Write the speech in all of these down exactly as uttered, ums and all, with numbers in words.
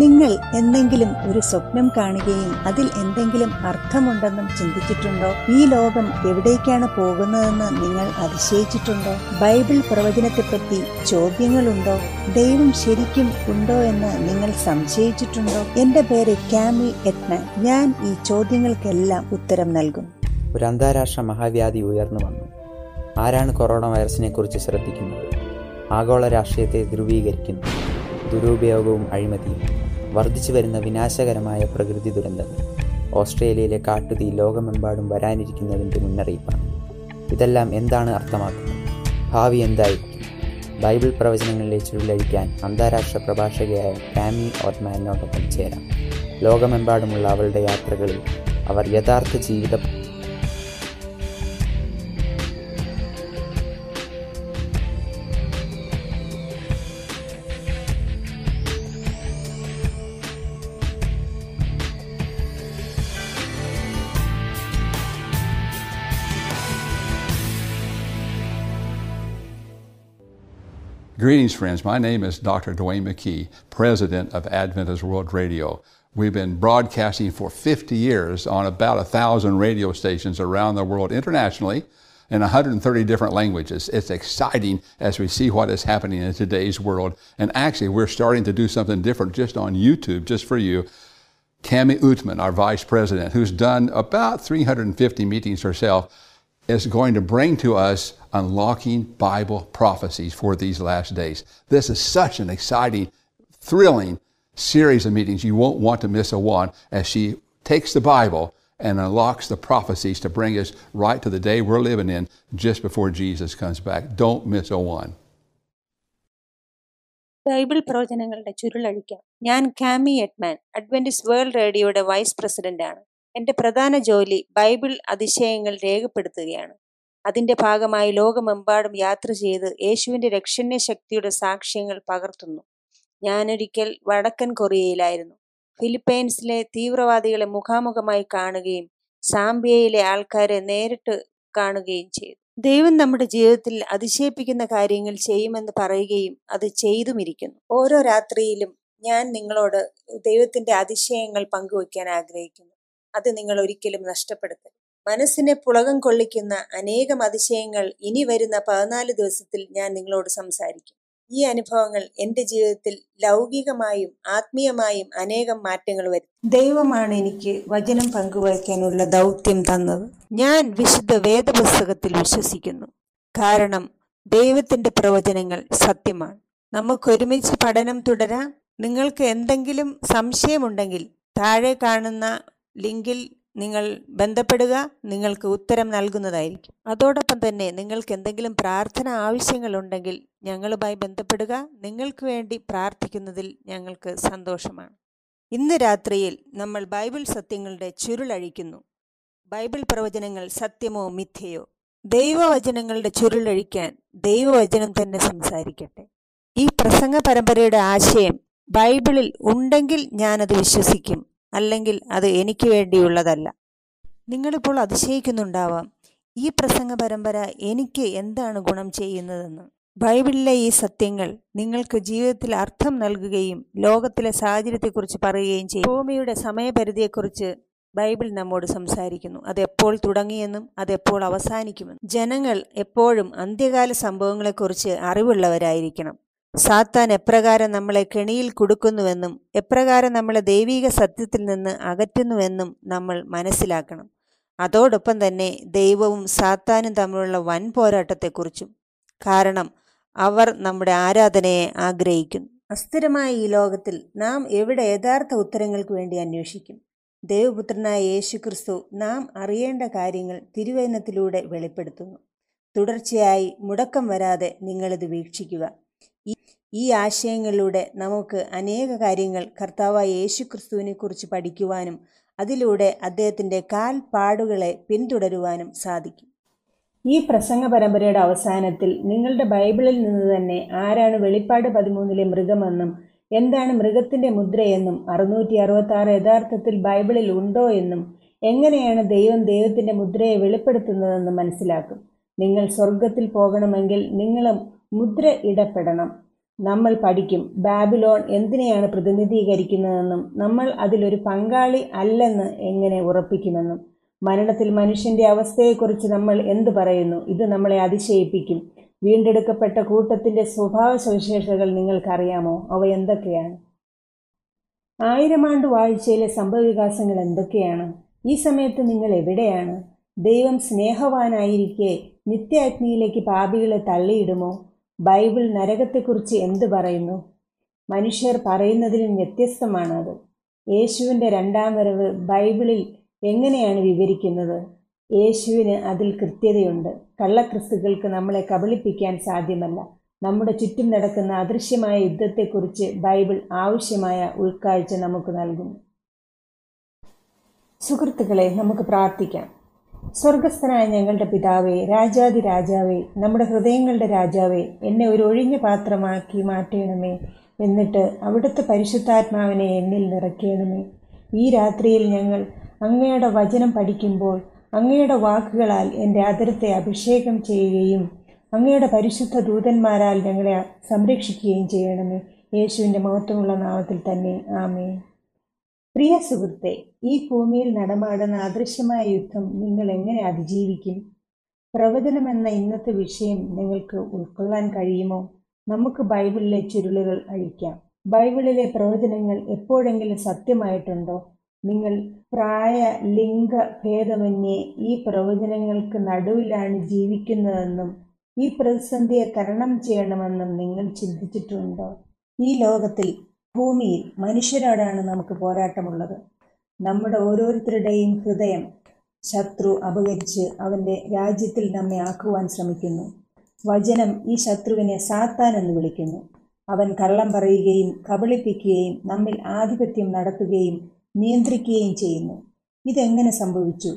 നിങ്ങൾ എന്തെങ്കിലും ഒരു സ്വപ്നം കാണുകയും അതിൽ എന്തെങ്കിലും അർത്ഥമുണ്ടെന്നും ചിന്തിച്ചിട്ടുണ്ടോ? ഈ ലോകം എവിടേക്കാണ് പോകുന്നതെന്ന് നിങ്ങൾ അതിശയിച്ചിട്ടുണ്ടോ? ബൈബിൾ പ്രവചനത്തെപ്പറ്റി ചോദ്യങ്ങളുണ്ടോ? ദൈവം ശരിക്കും ഉണ്ടോ എന്ന് നിങ്ങൾ സംശയിച്ചിട്ടുണ്ടോ? എൻ്റെ പേര് കാമി എത്മാൻ. ഞാൻ ഈ ചോദ്യങ്ങൾക്കെല്ലാം ഉത്തരം നൽകും. ഒരു അന്താരാഷ്ട്ര മഹാവ്യാധി ഉയർന്നു വന്നു. ആരാണ് കൊറോണ വൈറസിനെ കുറിച്ച് ശ്രദ്ധിക്കുന്നത്? ആഗോള രാഷ്ട്രീയത്തെ ധ്രുവീകരിക്കുന്നു. ദുരുപയോഗവും അഴിമതിയും, വർദ്ധിച്ചു വരുന്ന വിനാശകരമായ പ്രകൃതി ദുരന്തങ്ങൾ, ഓസ്ട്രേലിയയിലെ കാട്ടുതീ ലോകമെമ്പാടും വരാനിരിക്കുന്നതിൻ്റെ മുന്നറിയിപ്പാണ്. ഇതെല്ലാം എന്താണ് അർത്ഥമാക്കുന്നത്? ഭാവി എന്തായിരിക്കും? ബൈബിൾ പ്രവചനങ്ങളിലെ ചുഴലഴിക്കാൻ അന്താരാഷ്ട്ര പ്രഭാഷകയായ കാമി ഓട്ട്മാനോടൊപ്പം ചേരാം. ലോകമെമ്പാടുമുള്ള അവളുടെ യാത്രകളിൽ അവർ യഥാർത്ഥ ജീവിത Greetings, friends. My name is Doctor Dwayne McKee, president of Adventist World Radio. We've been broadcasting for fifty years on about one thousand radio stations around the world internationally in one hundred thirty different languages. It's exciting as we see what is happening in today's world. And actually, we're starting to do something different just on YouTube, just for you. Kami Oetman, our vice president, who's done about three hundred fifty meetings herself, is going to bring to us unlocking Bible prophecies for these last days. This is such an exciting, thrilling series of meetings. You won't want to miss a one as she takes the Bible and unlocks the prophecies to bring us right to the day we're living in just before Jesus comes back. Don't miss a one. Bible പ്രവചനങ്ങളുടെ ചുരുളഴിക്കാം. ഞാൻ Cami Oetman, Adventist World റേഡിയോയുടെ vice president ആണ്. എൻ്റെ പ്രധാന ജോലി Bible അതിശയങ്ങൾ രേഖപ്പെടുത്തുകയാണ്. അതിൻ്റെ ഭാഗമായി ലോകമെമ്പാടും യാത്ര ചെയ്ത് യേശുവിൻ്റെ രക്ഷണീയ ശക്തിയുടെ സാക്ഷ്യങ്ങൾ പകർത്തുന്നു. ഞാനൊരിക്കൽ വടക്കൻ കൊറിയയിലായിരുന്നു. ഫിലിപ്പൈൻസിലെ തീവ്രവാദികളെ മുഖാമുഖമായി കാണുകയും സാംബിയയിലെ ആൾക്കാരെ നേരിട്ട് കാണുകയും ചെയ്തു. ദൈവം നമ്മുടെ ജീവിതത്തിൽ അതിശയിപ്പിക്കുന്ന കാര്യങ്ങൾ ചെയ്യുമെന്ന് പറയുകയും അത് ചെയ്തുമിരിക്കുന്നു. ഓരോ രാത്രിയിലും ഞാൻ നിങ്ങളോട് ദൈവത്തിൻ്റെ അതിശയങ്ങൾ പങ്കുവയ്ക്കാൻ ആഗ്രഹിക്കുന്നു. അത് നിങ്ങൾ ഒരിക്കലും നഷ്ടപ്പെടുത്തരുത്. മനസ്സിനെ പുളകം കൊള്ളിക്കുന്ന അനേകം അതിശയങ്ങൾ ഇനി വരുന്ന പതിനാല് ദിവസത്തിൽ ഞാൻ നിങ്ങളോട് സംസാരിക്കും. ഈ അനുഭവങ്ങൾ എൻ്റെ ജീവിതത്തിൽ ലൗകികമായും ആത്മീയമായും അനേകം മാറ്റങ്ങൾ വരും. ദൈവമാണ് എനിക്ക് വചനം പങ്കുവയ്ക്കാനുള്ള ദൗത്യം തന്നത്. ഞാൻ വിശുദ്ധ വേദപുസ്തകത്തിൽ വിശ്വസിക്കുന്നു, കാരണം ദൈവത്തിൻ്റെ പ്രവചനങ്ങൾ സത്യമാണ്. നമുക്കൊരുമിച്ച് പഠനം തുടരാം. നിങ്ങൾക്ക് എന്തെങ്കിലും സംശയമുണ്ടെങ്കിൽ താഴെ കാണുന്ന ലിങ്കിൽ നിങ്ങൾ ബന്ധപ്പെടുക. നിങ്ങൾക്ക് ഉത്തരം നൽകുന്നതായിരിക്കും. അതോടൊപ്പം തന്നെ നിങ്ങൾക്ക് എന്തെങ്കിലും പ്രാർത്ഥന ആവശ്യങ്ങളുണ്ടെങ്കിൽ ഞങ്ങളുമായി ബന്ധപ്പെടുക. നിങ്ങൾക്ക് വേണ്ടി പ്രാർത്ഥിക്കുന്നതിൽ ഞങ്ങൾക്ക് സന്തോഷമാണ്. ഇന്ന് രാത്രിയിൽ നമ്മൾ ബൈബിൾ സത്യങ്ങളുടെ ചുരുളഴിക്കുന്നു. ബൈബിൾ പ്രവചനങ്ങൾ സത്യമോ മിഥ്യയോ? ദൈവവചനങ്ങളുടെ ചുരുളഴിക്കാൻ ദൈവവചനം തന്നെ സംസാരിക്കട്ടെ. ഈ പ്രസംഗ പരമ്പരയുടെ ആശയം ബൈബിളിൽ ഉണ്ടെങ്കിൽ ഞാനത് വിശ്വസിക്കും, അല്ലെങ്കിൽ അത് എനിക്ക് വേണ്ടിയുള്ളതല്ല. നിങ്ങളിപ്പോൾ അതിശയിക്കുന്നുണ്ടാവാം, ഈ പ്രസംഗ പരമ്പര എനിക്ക് എന്താണ് ഗുണം ചെയ്യുന്നതെന്ന്. ബൈബിളിലെ ഈ സത്യങ്ങൾ നിങ്ങൾക്ക് ജീവിതത്തിൽ അർത്ഥം നൽകുകയും ലോകത്തിലെ സാഹചര്യത്തെക്കുറിച്ച് പറയുകയും ചെയ്യും. ഭൂമിയുടെ സമയപരിധിയെക്കുറിച്ച് ബൈബിൾ നമ്മോട് സംസാരിക്കുന്നു. അതെപ്പോൾ തുടങ്ങിയെന്നും അതെപ്പോൾ അവസാനിക്കുമെന്നും. ജനങ്ങൾ എപ്പോഴും അന്ത്യകാല സംഭവങ്ങളെക്കുറിച്ച് അറിവുള്ളവരായിരിക്കണം. സാത്താൻ എപ്രകാരം നമ്മളെ കെണിയിൽ കുടുക്കുന്നുവെന്നും എപ്രകാരം നമ്മളെ ദൈവീക സത്യത്തിൽ നിന്ന് അകറ്റുന്നുവെന്നും നമ്മൾ മനസ്സിലാക്കണം. അതോടൊപ്പം തന്നെ ദൈവവും സാത്താനും തമ്മിലുള്ള വൻ പോരാട്ടത്തെക്കുറിച്ചും, കാരണം അവർ നമ്മുടെ ആരാധനയെ ആഗ്രഹിക്കുന്നു. അസ്ഥിരമായ ഈ ലോകത്തിൽ നാം എവിടെ യഥാർത്ഥ ഉത്തരങ്ങൾക്ക് വേണ്ടി അന്വേഷിക്കും? ദൈവപുത്രനായ യേശു ക്രിസ്തു നാം അറിയേണ്ട കാര്യങ്ങൾ തിരുവചനത്തിലൂടെ വെളിപ്പെടുത്തുന്നു. തുടർച്ചയായി മുടക്കം വരാതെ നിങ്ങളിത് വീക്ഷിക്കുക. ഈ ആശയങ്ങളിലൂടെ നമുക്ക് അനേക കാര്യങ്ങൾ കർത്താവായ യേശുക്രിസ്തുവിനെ കുറിച്ച് പഠിക്കുവാനും അതിലൂടെ അദ്ദേഹത്തിൻ്റെ കാൽപ്പാടുകളെ പിന്തുടരുവാനും സാധിക്കും. ഈ പ്രസംഗ പരമ്പരയുടെ അവസാനത്തിൽ നിങ്ങളുടെ ബൈബിളിൽ നിന്ന് തന്നെ ആരാണ് വെളിപ്പാട് പതിമൂന്നിലെ മൃഗമെന്നും എന്താണ് മൃഗത്തിൻ്റെ മുദ്രയെന്നും അറുന്നൂറ്റി അറുപത്തി ആറ് യഥാർത്ഥത്തിൽ ബൈബിളിൽ ഉണ്ടോ എന്നും എങ്ങനെയാണ് ദൈവം ദൈവത്തിൻ്റെ മുദ്രയെ വെളിപ്പെടുത്തുന്നതെന്നും മനസ്സിലാക്കും. നിങ്ങൾ സ്വർഗത്തിൽ പോകണമെങ്കിൽ നിങ്ങളും മുദ്ര ഇടപെടണം. നമ്മൾ പഠിക്കും ബാബിലോൺ എന്തിനെയാണ് പ്രതിനിധീകരിക്കുന്നതെന്നും നമ്മൾ അതിലൊരു പങ്കാളി അല്ലെന്ന് എങ്ങനെ ഉറപ്പിക്കുമെന്നും. മരണത്തിൽ മനുഷ്യൻ്റെ അവസ്ഥയെക്കുറിച്ച് നമ്മൾ എന്ത് പറയുന്നു? ഇത് നമ്മളെ അതിശയിപ്പിക്കും. വീണ്ടെടുക്കപ്പെട്ട കൂട്ടത്തിൻ്റെ സ്വഭാവ സവിശേഷതകൾ നിങ്ങൾക്കറിയാമോ? അവ എന്തൊക്കെയാണ്? ആയിരം ആണ്ട് വാഴ്ചയിലെ സംഭവവികാസങ്ങൾ എന്തൊക്കെയാണ്? ഈ സമയത്ത് നിങ്ങൾ എവിടെയാണ്? ദൈവം സ്നേഹവാനായിരിക്കെ നിത്യാഗ്നിയിലേക്ക് പാപികളെ തള്ളിയിടുമോ? ബൈബിൾ നരകത്തെക്കുറിച്ച് എന്ത് പറയുന്നു? മനുഷ്യർ പറയുന്നതിലും വ്യത്യസ്തമാണത്. യേശുവിൻ്റെ രണ്ടാം വരവ് ബൈബിളിൽ എങ്ങനെയാണ് വിവരിക്കുന്നത്? യേശുവിന് അതിൽ കൃത്യതയുണ്ട്. കള്ളക്രിസ്തുക്കൾക്ക് നമ്മളെ കബളിപ്പിക്കാൻ സാധ്യമല്ല. നമ്മുടെ ചുറ്റും നടക്കുന്ന അദൃശ്യമായ യുദ്ധത്തെക്കുറിച്ച് ബൈബിൾ ആവശ്യമായ ഉൾക്കാഴ്ച നമുക്ക് നൽകുന്നു. സുഹൃത്തുക്കളെ, നമുക്ക് പ്രാർത്ഥിക്കാം. സ്വർഗസ്ഥനായ ഞങ്ങളുടെ പിതാവേ, രാജാതി രാജാവേ, നമ്മുടെ ഹൃദയങ്ങളുടെ രാജാവേ, എന്നെ ഒരു ഒഴിഞ്ഞ പാത്രമാക്കി മാറ്റണമേ. എന്നിട്ട് അവിടുത്തെ പരിശുദ്ധാത്മാവിനെ എന്നിൽ നിറയ്ക്കണമേ. ഈ രാത്രിയിൽ ഞങ്ങൾ അങ്ങയുടെ വചനം പഠിക്കുമ്പോൾ അങ്ങയുടെ വാക്കുകളാൽ എൻ്റെ അധരത്തെ അഭിഷേകം ചെയ്യുകയും അങ്ങയുടെ പരിശുദ്ധ ദൂതന്മാരാൽ ഞങ്ങളെ സംരക്ഷിക്കുകയും ചെയ്യണമേ. യേശുവിൻ്റെ മഹത്വമുള്ള നാമത്തിൽ തന്നെ, ആമേ. പ്രിയ സുഹൃത്തെ, ഈ ഭൂമിയിൽ നടമാടുന്ന അദൃശ്യമായ യുദ്ധം നിങ്ങൾ എങ്ങനെ അതിജീവിക്കും? പ്രവചനമെന്ന ഇന്നത്തെ വിഷയം നിങ്ങൾക്ക് ഉൾക്കൊള്ളാൻ കഴിയുമോ? നമുക്ക് ബൈബിളിലെ ചുരുളുകൾ അഴിക്കാം. ബൈബിളിലെ പ്രവചനങ്ങൾ എപ്പോഴെങ്കിലും സത്യമായിട്ടുണ്ടോ? നിങ്ങൾ പ്രായ ലിംഗ ഭേദമന്യേ ഈ പ്രവചനങ്ങൾക്ക് നടുവിലാണ് ജീവിക്കുന്നതെന്നും ഈ പ്രതിസന്ധിയെ തരണം ചെയ്യണമെന്നും നിങ്ങൾ ചിന്തിച്ചിട്ടുണ്ടോ? ഈ ലോകത്തിൽ, ഭൂമിയിൽ മനുഷ്യരോടാണ് നമുക്ക് പോരാട്ടമുള്ളത്. നമ്മുടെ ഓരോരുത്തരുടെയും ഹൃദയം ശത്രു അപഹരിച്ച് അവൻ്റെ രാജ്യത്തിൽ നമ്മെ ആക്കുവാൻ ശ്രമിക്കുന്നു. വചനം ഈ ശത്രുവിനെ സാത്താൻ എന്ന് വിളിക്കുന്നു. അവൻ കള്ളം പറയുകയും കബളിപ്പിക്കുകയും നമ്മിൽ ആധിപത്യം നടത്തുകയും നിയന്ത്രിക്കുകയും ചെയ്യുന്നു. ഇതെങ്ങനെ സംഭവിച്ചു?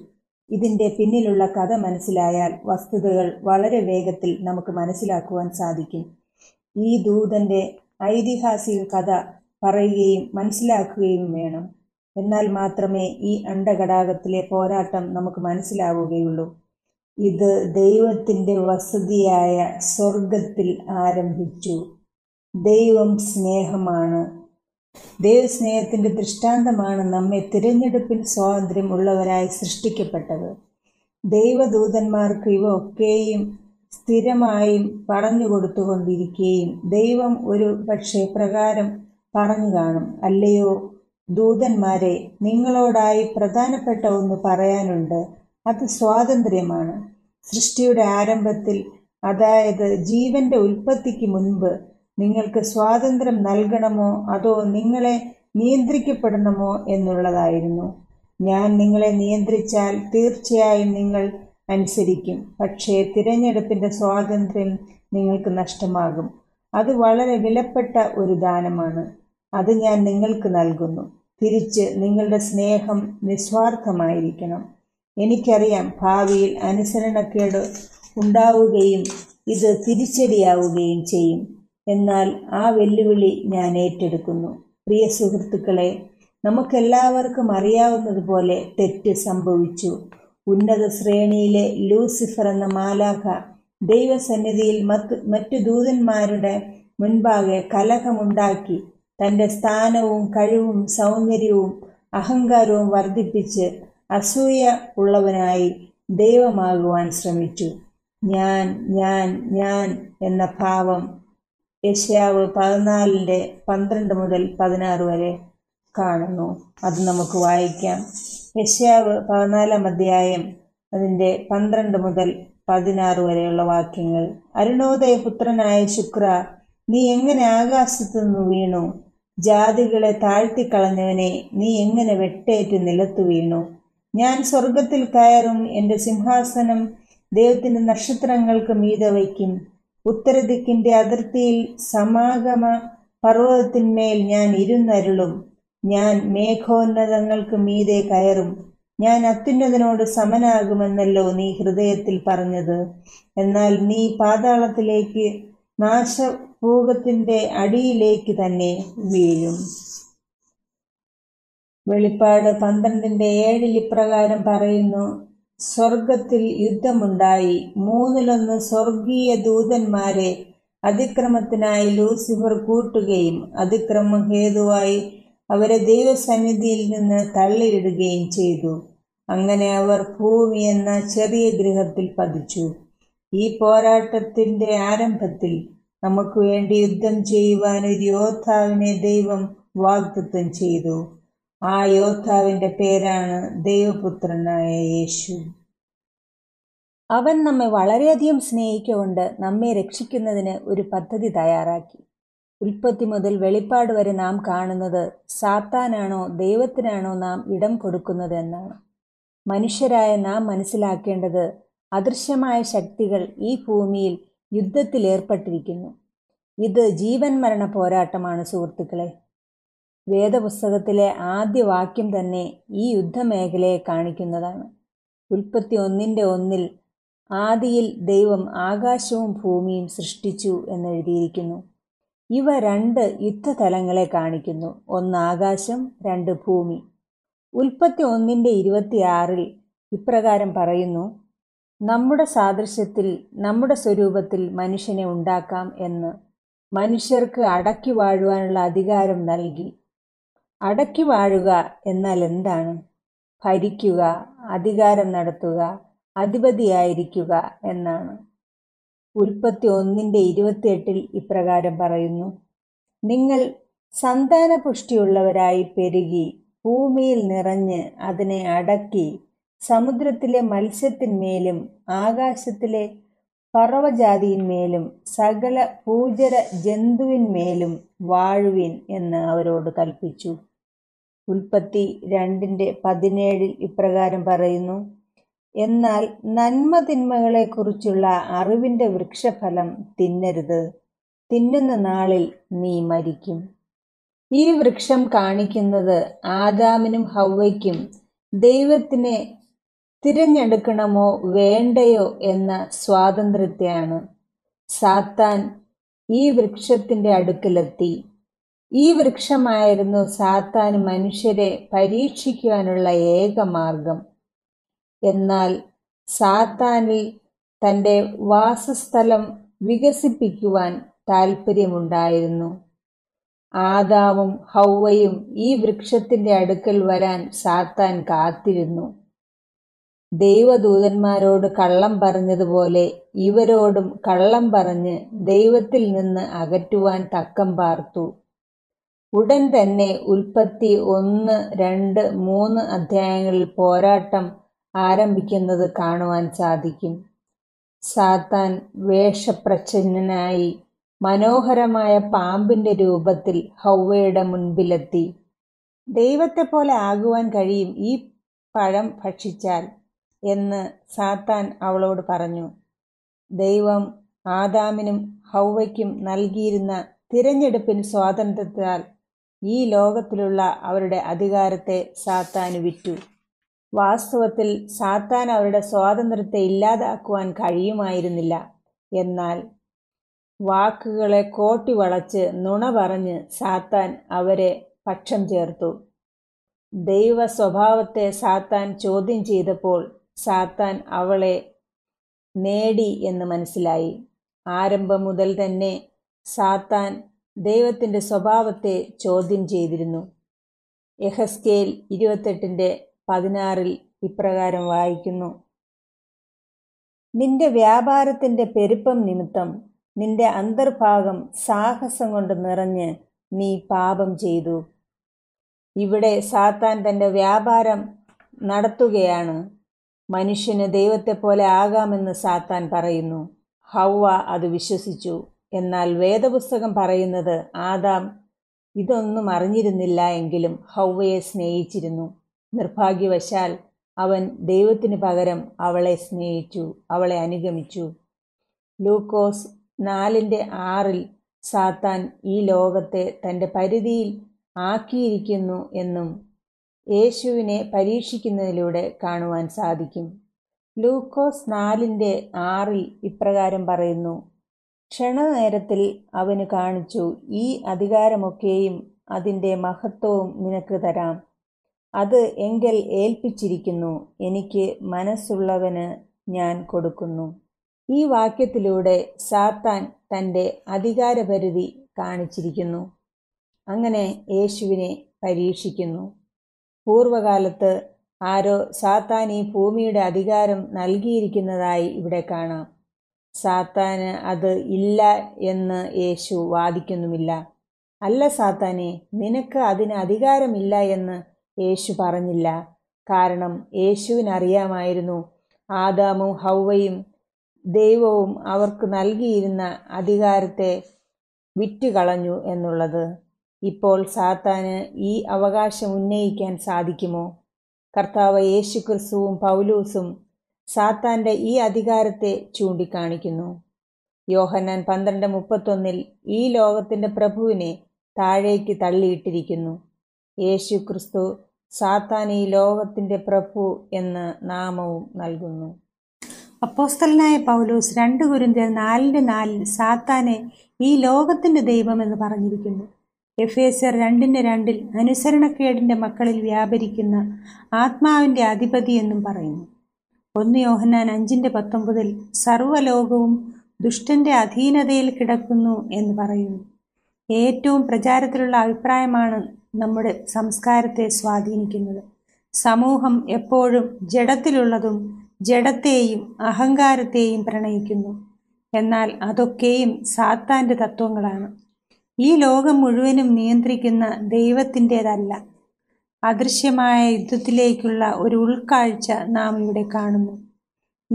ഇതിൻ്റെ പിന്നിലുള്ള കഥ മനസ്സിലായാൽ വസ്തുതകൾ വളരെ വേഗത്തിൽ നമുക്ക് മനസ്സിലാക്കുവാൻ സാധിക്കും. ഈ ദൂതൻ്റെ ഐതിഹാസിക കഥ പറയുകയും മനസ്സിലാക്കുകയും വേണം. എന്നാൽ മാത്രമേ ഈ അണ്ടഘടാകത്തിലെ പോരാട്ടം നമുക്ക് മനസ്സിലാവുകയുള്ളൂ. ഇത് ദൈവത്തിൻ്റെ വസതിയായ സ്വർഗത്തിൽ ആരംഭിച്ചു. ദൈവം സ്നേഹമാണ്. ദൈവസ്നേഹത്തിൻ്റെ ദൃഷ്ടാന്തമാണ് നമ്മെ തിരഞ്ഞെടുപ്പിൽ സ്വാതന്ത്ര്യം ഉള്ളവരായി സൃഷ്ടിക്കപ്പെട്ടത്. ദൈവദൂതന്മാർക്ക് ഇവ ഒക്കെയും സ്ഥിരമായും പറഞ്ഞു കൊടുത്തുകൊണ്ടിരിക്കുകയും ദൈവം ഒരു പക്ഷേ പ്രകാരം പറഞ്ഞു കാണും, അല്ലയോ ദൂതന്മാരെ, നിങ്ങളോടായി പ്രധാനപ്പെട്ട ഒന്ന് പറയാനുണ്ട്. അത് സ്വാതന്ത്ര്യമാണ്. സൃഷ്ടിയുടെ ആരംഭത്തിൽ, അതായത് ജീവൻ്റെ ഉൽപ്പത്തിക്ക് മുൻപ്, നിങ്ങൾക്ക് സ്വാതന്ത്ര്യം നൽകണമോ അതോ നിങ്ങളെ നിയന്ത്രിക്കപ്പെടണമോ എന്നുള്ളതായിരുന്നു. ഞാൻ നിങ്ങളെ നിയന്ത്രിച്ചാൽ തീർച്ചയായും നിങ്ങൾ അനുസരിക്കും, പക്ഷേ തിരഞ്ഞെടുപ്പിൻ്റെ സ്വാതന്ത്ര്യം നിങ്ങൾക്ക് നഷ്ടമാകും. അത് വളരെ വിലപ്പെട്ട ഒരു ദാനമാണ്. അത് ഞാൻ നിങ്ങൾക്ക് നൽകുന്നു. തിരിച്ച് നിങ്ങളുടെ സ്നേഹം നിസ്വാർത്ഥമായിരിക്കണം. എനിക്കറിയാം ഭാവിയിൽ അനുസരണക്കേട് ഉണ്ടാവുകയും ഇത് തിരിച്ചടിയാവുകയും ചെയ്യും. എന്നാൽ ആ വെല്ലുവിളി ഞാൻ ഏറ്റെടുക്കുന്നു. പ്രിയ സുഹൃത്തുക്കളെ, നമുക്കെല്ലാവർക്കും അറിയാവുന്നതുപോലെ തെറ്റ് സംഭവിച്ചു. ഉന്നത ശ്രേണിയിലെ ലൂസിഫർ എന്ന മാലാഖ ദൈവസന്നിധിയിൽ മറ്റ് മറ്റു ദൂതന്മാരുടെ മുൻപാകെ കലഹമുണ്ടാക്കി തൻ്റെ സ്ഥാനവും കഴിവും സൗന്ദര്യവും അഹങ്കാരവും വർദ്ധിപ്പിച്ച് അസൂയ ഉള്ളവനായി ദൈവമാകുവാൻ ശ്രമിച്ചു. ഞാൻ ഞാൻ ഞാൻ എന്ന ഭാവം യെശയ്യാവ് പതിനാലിൻ്റെ പന്ത്രണ്ട് മുതൽ പതിനാറ് വരെ കാണുന്നു. അത് നമുക്ക് വായിക്കാം. യെശയ്യാവ് പതിനാലാം അധ്യായം അതിൻ്റെ പന്ത്രണ്ട് മുതൽ പതിനാറ് വരെയുള്ള വാക്യങ്ങൾ. അരുണോദയപുത്രനായ ശുക്ര, നീ എങ്ങനെ ആകാശത്തു നിന്ന് വീണു? ജാതികളെ താഴ്ത്തിക്കളഞ്ഞവനെ, നീ എങ്ങനെ വെട്ടേറ്റ് നിലത്തു വീണു? ഞാൻ സ്വർഗത്തിൽ കയറും, എൻ്റെ സിംഹാസനം ദൈവത്തിൻ്റെ നക്ഷത്രങ്ങൾക്ക് മീതെ വയ്ക്കും. ഉത്തരദിക്കിൻ്റെ അതിർത്തിയിൽ സമാഗമ പർവ്വതത്തിന്മേൽ ഞാൻ ഇരുന്നരുളും. ഞാൻ മേഘോന്നതങ്ങൾക്ക് മീതെ കയറും. ഞാൻ അത്യുന്നതനോട് സമനാകുമെന്നല്ലോ നീ ഹൃദയത്തിൽ പറഞ്ഞത്. എന്നാൽ നീ പാതാളത്തിലേക്ക്, നാശഭൂകത്തിൻ്റെ അടിയിലേക്ക് തന്നെ വീഴും. വെളിപ്പാട് പന്ത്രണ്ടിൻ്റെ ഏഴിൽ ഇപ്രകാരം പറയുന്നു: സ്വർഗത്തിൽ യുദ്ധമുണ്ടായി. മൂന്നിലൊന്ന് സ്വർഗീയ ദൂതന്മാരെ അതിക്രമത്തിനായി ലൂസിഫർ കൂട്ടുകയും അതിക്രമ ഹേതുവായി അവരെ ദൈവസന്നിധിയിൽ നിന്ന് തള്ളിയിടുകയും ചെയ്തു. അങ്ങനെ അവർ ഭൂമി എന്ന ചെറിയ ഗൃഹത്തിൽ പതിച്ചു. ഈ പോരാട്ടത്തിൻ്റെ ആരംഭത്തിൽ നമുക്ക് വേണ്ടി യുദ്ധം ചെയ്യുവാൻ ഒരു യോദ്ധാവിനെ ദൈവം വാഗ്ദത്തം ചെയ്തു. ആ യോദ്ധാവിൻ്റെ പേരാണ് ദൈവപുത്രനായ യേശു. അവൻ നമ്മെ വളരെയധികം സ്നേഹിക്കൊണ്ട് നമ്മെ രക്ഷിക്കുന്നതിന് ഒരു പദ്ധതി തയ്യാറാക്കി. ഉൽപ്പത്തി മുതൽ വെളിപ്പാട് വരെ നാം കാണുന്നത് സാത്താനാണോ ദൈവത്തിനാണോ നാം ഇടം കൊടുക്കുന്നത് എന്നാണ്. മനുഷ്യരായ നാം മനസ്സിലാക്കേണ്ടത് അദൃശ്യമായ ശക്തികൾ ഈ ഭൂമിയിൽ യുദ്ധത്തിലേർപ്പെട്ടിരിക്കുന്നു. ഇത് ജീവൻ മരണ പോരാട്ടമാണ് സുഹൃത്തുക്കളെ. വേദപുസ്തകത്തിലെ ആദ്യ വാക്യം തന്നെ ഈ യുദ്ധമേഖലയെ കാണിക്കുന്നതാണ്. ഉൽപ്പത്തി ഒന്നിൻ്റെ ഒന്നിൽ ആദിയിൽ ദൈവം ആകാശവും ഭൂമിയും സൃഷ്ടിച്ചു എന്നെഴുതിയിരിക്കുന്നു. ഇവ രണ്ട് യുദ്ധതലങ്ങളെ കാണിക്കുന്നു. ഒന്ന് ആകാശം, രണ്ട് ഭൂമി. ഉൽപ്പത്തി ഒന്നിൻ്റെ ഇരുപത്തിയാറിൽ ഇപ്രകാരം പറയുന്നു: നമ്മുടെ സാദൃശ്യത്തിൽ നമ്മുടെ സ്വരൂപത്തിൽ മനുഷ്യനെ ഉണ്ടാക്കാം എന്ന് മനുഷ്യർക്ക് അടക്കി വാഴുവാനുള്ള അധികാരം നൽകി. അടക്കി വാഴുക എന്നാൽ എന്താണ്? ഭരിക്കുക, അധികാരം നടത്തുക, അധിപതിയായിരിക്കുക എന്നാണ്. ഉൽപ്പത്തി ഒന്നിൻ്റെ ഇരുപത്തിയെട്ടിൽ ഇപ്രകാരം പറയുന്നു: നിങ്ങൾ സന്താനപുഷ്ടിയുള്ളവരായി പെരുകി ഭൂമിയിൽ നിറഞ്ഞ് അതിനെ അടക്കി സമുദ്രത്തിലെ മത്സ്യത്തിന്മേലും ആകാശത്തിലെ പർവ്വജാതിയിന്മേലും സകല ഭൂചര ജന്തുവിന്മേലും വാഴുവിൻ എന്ന് അവരോട് കൽപ്പിച്ചു. ഉൽപ്പത്തി രണ്ടിൻ്റെ പതിനേഴിൽ ഇപ്രകാരം പറയുന്നു: എന്നാൽ നന്മ തിന്മകളെക്കുറിച്ചുള്ള അറിവിൻ്റെ വൃക്ഷഫലം തിന്നരുത്, തിന്നുന്ന നാളിൽ നീ മരിക്കും. ഈ വൃക്ഷം കാണിക്കുന്നത് ആദാമിനും ഹവ്വയ്ക്കും ദൈവത്തിനെ തിരഞ്ഞെടുക്കണമോ വേണ്ടയോ എന്ന സ്വാതന്ത്ര്യത്തെയാണ്. സാത്താൻ ഈ വൃക്ഷത്തിൻ്റെ അടുക്കലെത്തി. ഈ വൃക്ഷമായിരുന്നു സാത്താൻ മനുഷ്യരെ പരീക്ഷിക്കുവാനുള്ള ഏക മാർഗം. എന്നാൽ സാത്താനിൽ തൻ്റെ വാസസ്ഥലം വികസിപ്പിക്കുവാൻ താൽപ്പര്യമുണ്ടായിരുന്നു. ആദാമും ഹൗവയും ഈ വൃക്ഷത്തിൻ്റെ അടുക്കൽ വരാൻ സാത്താൻ കാത്തിരുന്നു. ദൈവദൂതന്മാരോട് കള്ളം പറഞ്ഞതുപോലെ ഇവരോടും കള്ളം പറഞ്ഞ് ദൈവത്തിൽ നിന്ന് അകറ്റുവാൻ തക്കം പാർത്തു. ഉടൻ തന്നെ ഉൽപ്പത്തി ഒന്ന് രണ്ട് മൂന്ന് അധ്യായങ്ങളിൽ പോരാട്ടം ആരംഭിക്കുന്നത് കാണുവാൻ സാധിക്കും. സാത്താൻ വേഷപ്രച്ഛന്നനായി മനോഹരമായ പാമ്പിൻ്റെ രൂപത്തിൽ ഹൗവയുടെ മുൻപിലെത്തി. ദൈവത്തെ പോലെ ആകുവാൻ കഴിയും ഈ പഴം ഭക്ഷിച്ചാൽ എന്ന് സാത്താൻ അവളോട് പറഞ്ഞു. ദൈവം ആദാമിനും ഹൗവയ്ക്കും നൽകിയിരുന്ന തിരഞ്ഞെടുപ്പിന് സ്വാതന്ത്ര്യത്താൽ ഈ ലോകത്തിലുള്ള അവരുടെ അധികാരത്തെ സാത്താൻ വിറ്റു. വാസ്തവത്തിൽ സാത്താൻ അവരുടെ സ്വാതന്ത്ര്യത്തെ ഇല്ലാതാക്കുവാൻ കഴിയുമായിരുന്നില്ല. എന്നാൽ വാക്കുകളെ കോട്ടി വളച്ച് നുണ പറഞ്ഞ് സാത്താൻ അവരെ പക്ഷം ചേർത്തു. ദൈവ സ്വഭാവത്തെ സാത്താൻ ചോദ്യം ചെയ്തപ്പോൾ സാത്താൻ അവളെ നേടി എന്ന് മനസ്സിലായി. ആരംഭം മുതൽ തന്നെ സാത്താൻ ദൈവത്തിൻ്റെ സ്വഭാവത്തെ ചോദ്യം ചെയ്തിരുന്നു. യെഹസ്കേൽ ഇരുപത്തെട്ടിൻ്റെ പതിനാറിൽ ഇപ്രകാരം വായിക്കുന്നു: നിന്റെ വ്യാപാരത്തിൻ്റെ പെരുപ്പം നിമിത്തം നിന്റെ അന്തർഭാഗം സാഹസം കൊണ്ട് നിറഞ്ഞ് നീ പാപം ചെയ്തു. ഇവിടെ സാത്താൻ തൻ്റെ വ്യാപാരം നടത്തുകയാണ്. മനുഷ്യന് ദൈവത്തെ പോലെ ആകാമെന്ന് സാത്താൻ പറയുന്നു. ഹവ്വ അത് വിശ്വസിച്ചു. എന്നാൽ വേദപുസ്തകം പറയുന്നത് ആദാം ഇതൊന്നും അറിഞ്ഞിരുന്നില്ല, എങ്കിലും ഹവ്വയെ സ്നേഹിച്ചിരുന്നു. നിർഭാഗ്യവശാൽ അവൻ ദൈവത്തിന് പകരം അവളെ സ്നേഹിച്ചു, അവളെ അനുഗമിച്ചു. ലൂക്കോസ് നാലിൻ്റെ ആറിൽ സാത്താൻ ഈ ലോകത്തെ തൻ്റെ പരിധിയിൽ ആക്കിയിരിക്കുന്നു എന്നും യേശുവിനെ പരീക്ഷിക്കുന്നതിലൂടെ കാണുവാൻ സാധിക്കും. ലൂക്കോസ് നാലിൻ്റെ ആറിൽ ഇപ്രകാരം പറയുന്നു: ക്ഷണനേരത്തിൽ അവന് കാണിച്ചു, ഈ അധികാരമൊക്കെയും അതിൻ്റെ മഹത്വവും നിനക്ക് തരാം, അത് എങ്കിൽ ഏൽപ്പിച്ചിരിക്കുന്നു, എനിക്ക് മനസ്സുള്ളവന് ഞാൻ കൊടുക്കുന്നു. ഈ വാക്യത്തിലൂടെ സാത്താൻ തൻ്റെ അധികാരപരിധി കാണിച്ചിരിക്കുന്നു. അങ്ങനെ യേശുവിനെ പരീക്ഷിക്കുന്നു. പൂർവകാലത്ത് ആരോ സാത്താൻ ഈ ഭൂമിയുടെ അധികാരം നൽകിയിരിക്കുന്നതായി ഇവിടെ കാണാം. സാത്താന് അത് ഇല്ല എന്ന് യേശു വാദിക്കുന്നുമില്ല. അല്ല സാത്താനെ, നിനക്ക് അതിന് അധികാരമില്ല എന്ന് യേശു പറഞ്ഞില്ല. കാരണം യേശുവിനറിയാമായിരുന്നു ആദാമും ഹൗവയും ദൈവവും അവർക്ക് നൽകിയിരുന്ന അധികാരത്തെ വിറ്റുകളഞ്ഞു എന്നുള്ളത്. ഇപ്പോൾ സാത്താന് ഈ അവകാശം ഉന്നയിക്കാൻ സാധിക്കുമോ? കർത്താവ് യേശു ക്രിസ്തുവും പൗലൂസും സാത്താൻ്റെ ഈ അധികാരത്തെ ചൂണ്ടിക്കാണിക്കുന്നു. യോഹന്നാൻ പന്ത്രണ്ട് മുപ്പത്തൊന്നിൽ ഈ ലോകത്തിൻ്റെ പ്രഭുവിനെ താഴേക്ക് തള്ളിയിട്ടിരിക്കുന്നു. യേശു ക്രിസ്തു സാത്താൻ ഈ ലോകത്തിൻ്റെ പ്രഭു എന്ന് നാമവും നൽകുന്നു. അപ്പോസ്തലനായ പൗലോസ് രണ്ട് കൊരിന്ത്യർ നാലിൻ്റെ നാലിൽ സാത്താനെ ഈ ലോകത്തിൻ്റെ ദൈവമെന്ന് പറഞ്ഞിരിക്കുന്നു. എഫേസർ രണ്ടിൻ്റെ രണ്ടിൽ അനുസരണക്കേടിൻ്റെ മക്കളിൽ വ്യാപരിക്കുന്ന ആത്മാവിൻ്റെ അധിപതി എന്നും പറയുന്നു. ഒന്ന് യോഹന്നാൻ അഞ്ചിൻ്റെ പത്തൊമ്പതിൽ സർവ്വലോകവും ദുഷ്ടൻ്റെ അധീനതയിൽ കിടക്കുന്നു എന്ന് പറയുന്നു. ഏറ്റവും പ്രചാരത്തിലുള്ള അഭിപ്രായമാണ് നമ്മുടെ സംസ്കാരത്തെ സ്വാധീനിക്കുന്നത്. സമൂഹം എപ്പോഴും ജഡത്തിലുള്ളതും ജഡത്തെയും അഹങ്കാരത്തെയും പ്രണയിക്കുന്നു. എന്നാൽ അതൊക്കെയും സാത്താൻ്റെ തത്വങ്ങളാണ്. ഈ ലോകം മുഴുവനും നിയന്ത്രിക്കുന്ന ദൈവത്തിൻ്റേതല്ല. അദൃശ്യമായ യുദ്ധത്തിലേക്കുള്ള ഒരു ഉൾക്കാഴ്ച നാം ഇവിടെ കാണുന്നു.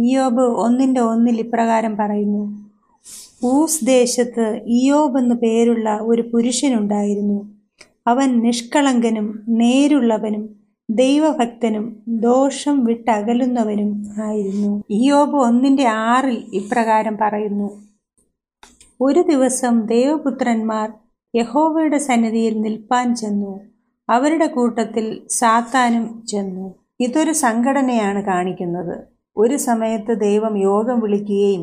ഇയ്യോബ് ഒന്നിൻ്റെ ഒന്നിൽ ഇപ്രകാരം പറയുന്നു: ഊസ് ദേശത്ത് ഇയ്യോബ് എന്നു പേരുള്ള ഒരു പുരുഷനുണ്ടായിരുന്നു. അവൻ നിഷ്കളങ്കനും നേരുള്ളവനും ദൈവഭക്തനും ദോഷം വിട്ടകലുന്നവനും ആയിരുന്നു. ഇയ്യോബ് ഒന്നിൻ്റെ ആറിൽ ഇപ്രകാരം പറയുന്നു: ഒരു ദിവസം ദൈവപുത്രന്മാർ യഹോവയുടെ സന്നിധിയിൽ നിൽപ്പാൻ ചെന്നു. അവരുടെ കൂട്ടത്തിൽ സാത്താനും ചെന്നു. ഇതൊരു സംഘടനയാണ് കാണിക്കുന്നത്. ഒരു സമയത്ത് ദൈവം യോഗം വിളിക്കുകയും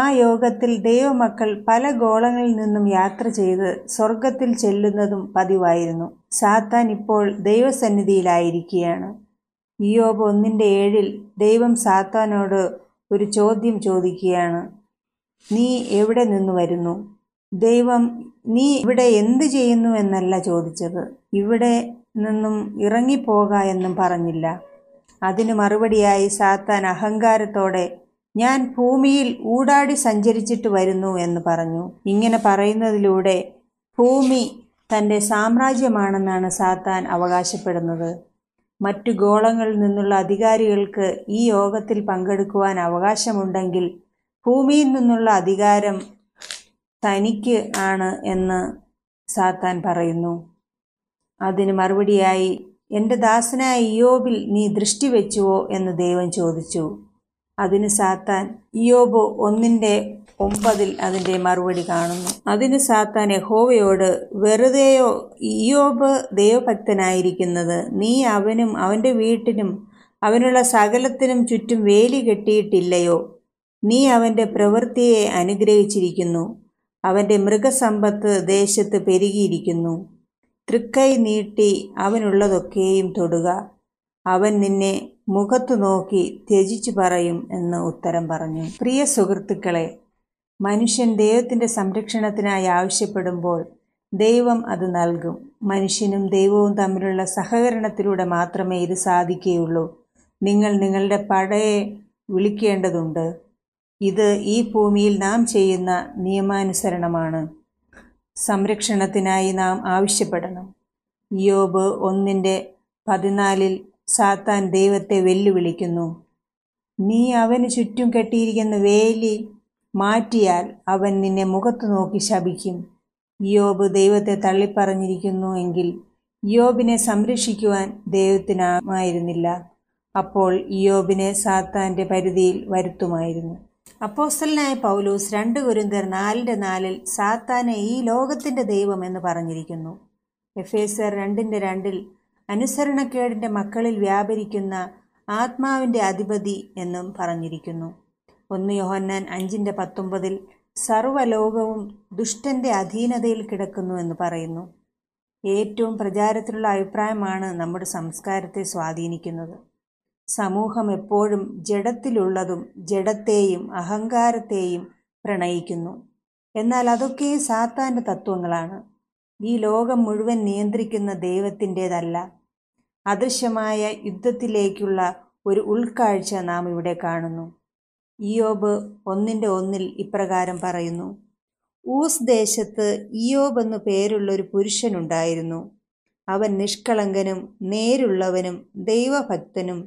ആ യോഗത്തിൽ ദൈവമക്കൾ പല ഗോളങ്ങളിൽ നിന്നും യാത്ര ചെയ്ത് സ്വർഗത്തിൽ ചെല്ലുന്നതും പതിവായിരുന്നു. സാത്താൻ ഇപ്പോൾ ദൈവസന്നിധിയിലായിരിക്കുകയാണ്. ഇയ്യോബ് ഒന്നിൻ്റെ ഏഴിൽ ദൈവം സാത്താനോട് ഒരു ചോദ്യം ചോദിക്കുകയാണ്: നീ എവിടെ നിന്ന് വരുന്നു? ദൈവം നീ ഇവിടെ എന്ത് ചെയ്യുന്നു എന്നല്ല ചോദിച്ചത്, ഇവിടെ നിന്നും ഇറങ്ങിപ്പോക എന്നും പറഞ്ഞില്ല. അതിന് മറുപടിയായി സാത്താൻ അഹങ്കാരത്തോടെ ഞാൻ ഭൂമിയിൽ ഊടാടി സഞ്ചരിച്ചിട്ട് വരുന്നു എന്ന് പറഞ്ഞു. ഇങ്ങനെ പറയുന്നതിലൂടെ ഭൂമി തൻ്റെ സാമ്രാജ്യമാണെന്നാണ് സാത്താൻ അവകാശപ്പെടുന്നത്. മറ്റു ഗോളങ്ങളിൽ നിന്നുള്ള അധികാരികൾക്ക് ഈ യോഗത്തിൽ പങ്കെടുക്കുവാൻ അവകാശമുണ്ടെങ്കിൽ ഭൂമിയിൽ നിന്നുള്ള അധികാരം തനിക്ക് ആണ് എന്ന് സാത്താൻ പറയുന്നു. അതിന് മറുപടിയായി എൻ്റെ ദാസനായ ഇയ്യോബിൽ നീ ദൃഷ്ടി വെച്ചുവോ എന്ന് ദൈവം ചോദിച്ചു. അതിന് സാത്താൻ ഇയ്യോബ് ഒന്നിൻ്റെ ഒമ്പതിൽ അതിൻ്റെ മറുപടി കാണുന്നു. അതിന് സാത്താൻ യഹോവയോട്: വെറുതെയോ ഇയ്യോബ് ദൈവഭക്തനായിരിക്കുന്നത്? നീ അവനും അവൻ്റെ വീട്ടിനും അവനുള്ള സകലത്തിനും ചുറ്റും വേലി കെട്ടിയിട്ടില്ലയോ? നീ അവൻ്റെ പ്രവൃത്തിയെ അനുഗ്രഹിച്ചിരിക്കുന്നു. അവൻ്റെ മൃഗസമ്പത്ത് ദേശത്ത് പെരുകിയിരിക്കുന്നു. തൃക്കൈ നീട്ടി അവനുള്ളതൊക്കെയും തൊടുക. അവൻ നിന്നെ മുഖത്തു നോക്കി ത്യജിച്ചു പറയും എന്ന് ഉത്തരം പറഞ്ഞു. പ്രിയ സുഹൃത്തുക്കളെ, മനുഷ്യൻ ദൈവത്തിൻ്റെ സംരക്ഷണത്തിനായി ആവശ്യപ്പെടുമ്പോൾ ദൈവം അത് നൽകും. മനുഷ്യനും ദൈവവും തമ്മിലുള്ള സഹകരണത്തിലൂടെ മാത്രമേ ഇത് സാധിക്കുകയുള്ളൂ. നിങ്ങൾ നിങ്ങളുടെ പടയെ വിളിക്കേണ്ടതുണ്ട്. ഇത് ഈ ഭൂമിയിൽ നാം ചെയ്യുന്ന നിയമാനുസരണമാണ്. സംരക്ഷണത്തിനായി നാം ആവശ്യപ്പെടണം. ഇയ്യോബ് ഒന്നിൻ്റെ പതിനാലിൽ സാത്താൻ ദൈവത്തെ വെല്ലുവിളിക്കുന്നു. നീ അവന് ചുറ്റും കെട്ടിയിരിക്കുന്ന വേലി മാറ്റിയാൽ അവൻ നിന്നെ മുഖത്തു നോക്കി ശപിക്കും. ഇയ്യോബ് ദൈവത്തെ തള്ളിപ്പറഞ്ഞിരിക്കുന്നു എങ്കിൽ ഇയ്യോബിനെ സംരക്ഷിക്കുവാൻ ദൈവത്തിനാമായിരുന്നില്ല. അപ്പോൾ ഇയ്യോബിനെ സാത്താൻ്റെ പരിധിയിൽ വരുത്തുമായിരുന്നു. അപ്പോസ്തലനായ പൗലോസ് രണ്ട് കൊരിന്ത്യർ നാലിൻ്റെ നാലിൽ സാത്താനെ ഈ ലോകത്തിൻ്റെ ദൈവം എന്ന് പറഞ്ഞിരിക്കുന്നു. എഫേസർ രണ്ടിൻ്റെ രണ്ടിൽ അനുസരണക്കേടിൻ്റെ മക്കളിൽ വ്യാപരിക്കുന്ന ആത്മാവിൻ്റെ അധിപതി എന്നും പറഞ്ഞിരിക്കുന്നു. ഒന്ന് യോഹന്നാൻ അഞ്ചിൻ്റെ പത്തൊമ്പതിൽ സർവ്വലോകവും ദുഷ്ടൻ്റെ അധീനതയിൽ കിടക്കുന്നു എന്ന് പറയുന്നു. ഏറ്റവും പ്രചാരത്തിലുള്ള അഭിപ്രായമാണ് നമ്മുടെ സംസ്കാരത്തെ സ്വാധീനിക്കുന്നത്. സമൂഹം എപ്പോഴും ജഡത്തിലുള്ളതും ജഡത്തെയും അഹങ്കാരത്തെയും പ്രണയിക്കുന്നു. എന്നാൽ അതൊക്കെ സാത്താൻ്റെ തത്വങ്ങളാണ്. ഈ ലോകം മുഴുവൻ നിയന്ത്രിക്കുന്ന ദൈവത്തിൻ്റേതല്ല. അദൃശ്യമായ യുദ്ധത്തിലേക്കുള്ള ഒരു ഉൾക്കാഴ്ച നാം ഇവിടെ കാണുന്നു. ഇയോബ് ഒന്നിൻ്റെ ഒന്നിൽ ഇപ്രകാരം പറയുന്നു: ഊസ് ദേശത്ത് ഇയോബ് എന്നു പേരുള്ളൊരു പുരുഷനുണ്ടായിരുന്നു. അവൻ നിഷ്കളങ്കനും നേരുള്ളവനും ദൈവഭക്തനും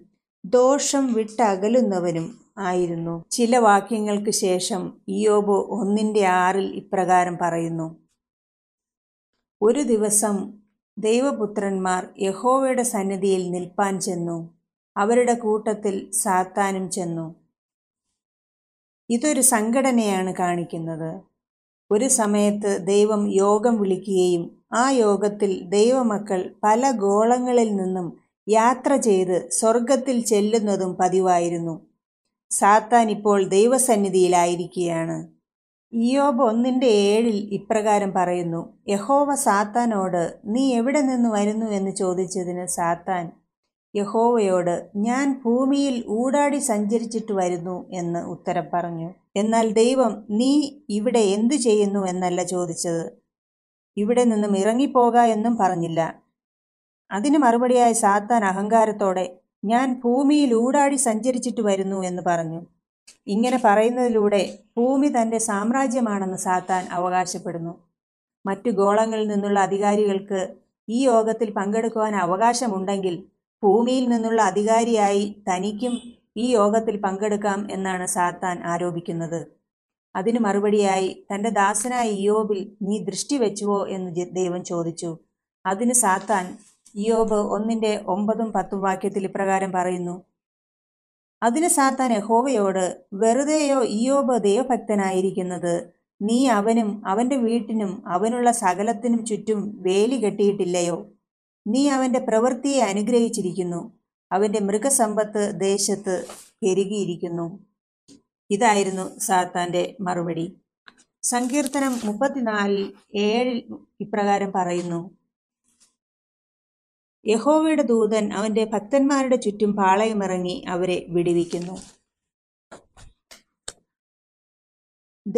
ദോഷം വിട്ടകലുന്നവനും ആയിരുന്നു. ചില വാക്യങ്ങൾക്ക് ശേഷം ഇയ്യോബ് ഒന്നിൻ്റെ ആറിൽ ഇപ്രകാരം പറയുന്നു: ഒരു ദിവസം ദൈവപുത്രന്മാർ യഹോവയുടെ സന്നിധിയിൽ നിൽപ്പാൻ ചെന്നു, അവരുടെ കൂട്ടത്തിൽ സാത്താനും ചെന്നു. ഇതൊരു സംഘടനയാണ് കാണിക്കുന്നത്. ഒരു സമയത്ത് ദൈവം യോഗം വിളിക്കുകയും ആ യോഗത്തിൽ ദൈവമക്കൾ പല ഗോളങ്ങളിൽ നിന്നും യാത്ര ചെയ്ത് സ്വർഗത്തിൽ ചെല്ലുന്നതും പതിവായിരുന്നു. സാത്താൻ ഇപ്പോൾ ദൈവസന്നിധിയിലായിരിക്കുകയാണ്. ഇയ്യോബ് ഒന്നിൻ്റെ ഏഴിൽ ഇപ്രകാരം പറയുന്നു: യഹോവ സാത്താനോട്, നീ എവിടെ നിന്ന് വരുന്നു എന്ന് ചോദിച്ചതിന് സാത്താൻ യഹോവയോട്, ഞാൻ ഭൂമിയിൽ ഊടാടി സഞ്ചരിച്ചിട്ട് വരുന്നു എന്ന് ഉത്തരം പറഞ്ഞു. എന്നാൽ ദൈവം, നീ ഇവിടെ എന്തു ചെയ്യുന്നു എന്നല്ല ചോദിച്ചത്, ഇവിടെ നിന്നും ഇറങ്ങിപ്പോക എന്നും പറഞ്ഞില്ല. അതിന് മറുപടിയായി സാത്താൻ അഹങ്കാരത്തോടെ ഞാൻ ഭൂമിയിൽ ഊടാടി സഞ്ചരിച്ചിട്ട് വരുന്നു എന്ന് പറഞ്ഞു. ഇങ്ങനെ പറയുന്നതിലൂടെ ഭൂമി തൻ്റെ സാമ്രാജ്യമാണെന്ന് സാത്താൻ അവകാശപ്പെടുന്നു. മറ്റു ഗോളങ്ങളിൽ നിന്നുള്ള അധികാരികൾക്ക് ഈ യോഗത്തിൽ പങ്കെടുക്കുവാൻ അവകാശമുണ്ടെങ്കിൽ ഭൂമിയിൽ നിന്നുള്ള അധികാരിയായി തനിക്കും ഈ യോഗത്തിൽ പങ്കെടുക്കാം എന്നാണ് സാത്താൻ ആരോപിക്കുന്നത്. അതിന് മറുപടിയായി തൻ്റെ ദാസനായ ഇയ്യോബിൽ നീ ദൃഷ്ടി വെച്ചുവോ എന്ന് ദൈവം ചോദിച്ചു. അതിന് സാത്താൻ ഇയ്യോബ് ഒന്നിൻ്റെ ഒമ്പതും പത്തും വാക്യത്തിൽ ഇപ്രകാരം പറയുന്നു: അതിന് സാത്താൻ യഹോവയോട്, വെറുതെയോ ഇയ്യോബ് ദൈവഭക്തനായിരിക്കുന്നത്? നീ അവനും അവൻ്റെ വീട്ടിനും അവനുള്ള സകലത്തിനും ചുറ്റും വേലി കെട്ടിയിട്ടില്ലയോ? നീ അവൻ്റെ പ്രവൃത്തിയെ അനുഗ്രഹിച്ചിരിക്കുന്നു, അവൻ്റെ മൃഗസമ്പത്ത് ദേശത്ത് പെരുകിയിരിക്കുന്നു. ഇതായിരുന്നു സാത്താൻ്റെ മറുപടി. സങ്കീർത്തനം മുപ്പത്തിനാലിൽ ഏഴിൽ ഇപ്രകാരം പറയുന്നു: യഹോവയുടെ ദൂതൻ അവൻ്റെ ഭക്തന്മാരുടെ ചുറ്റും പാളയമിറങ്ങി അവരെ വിടുവിക്കുന്നു.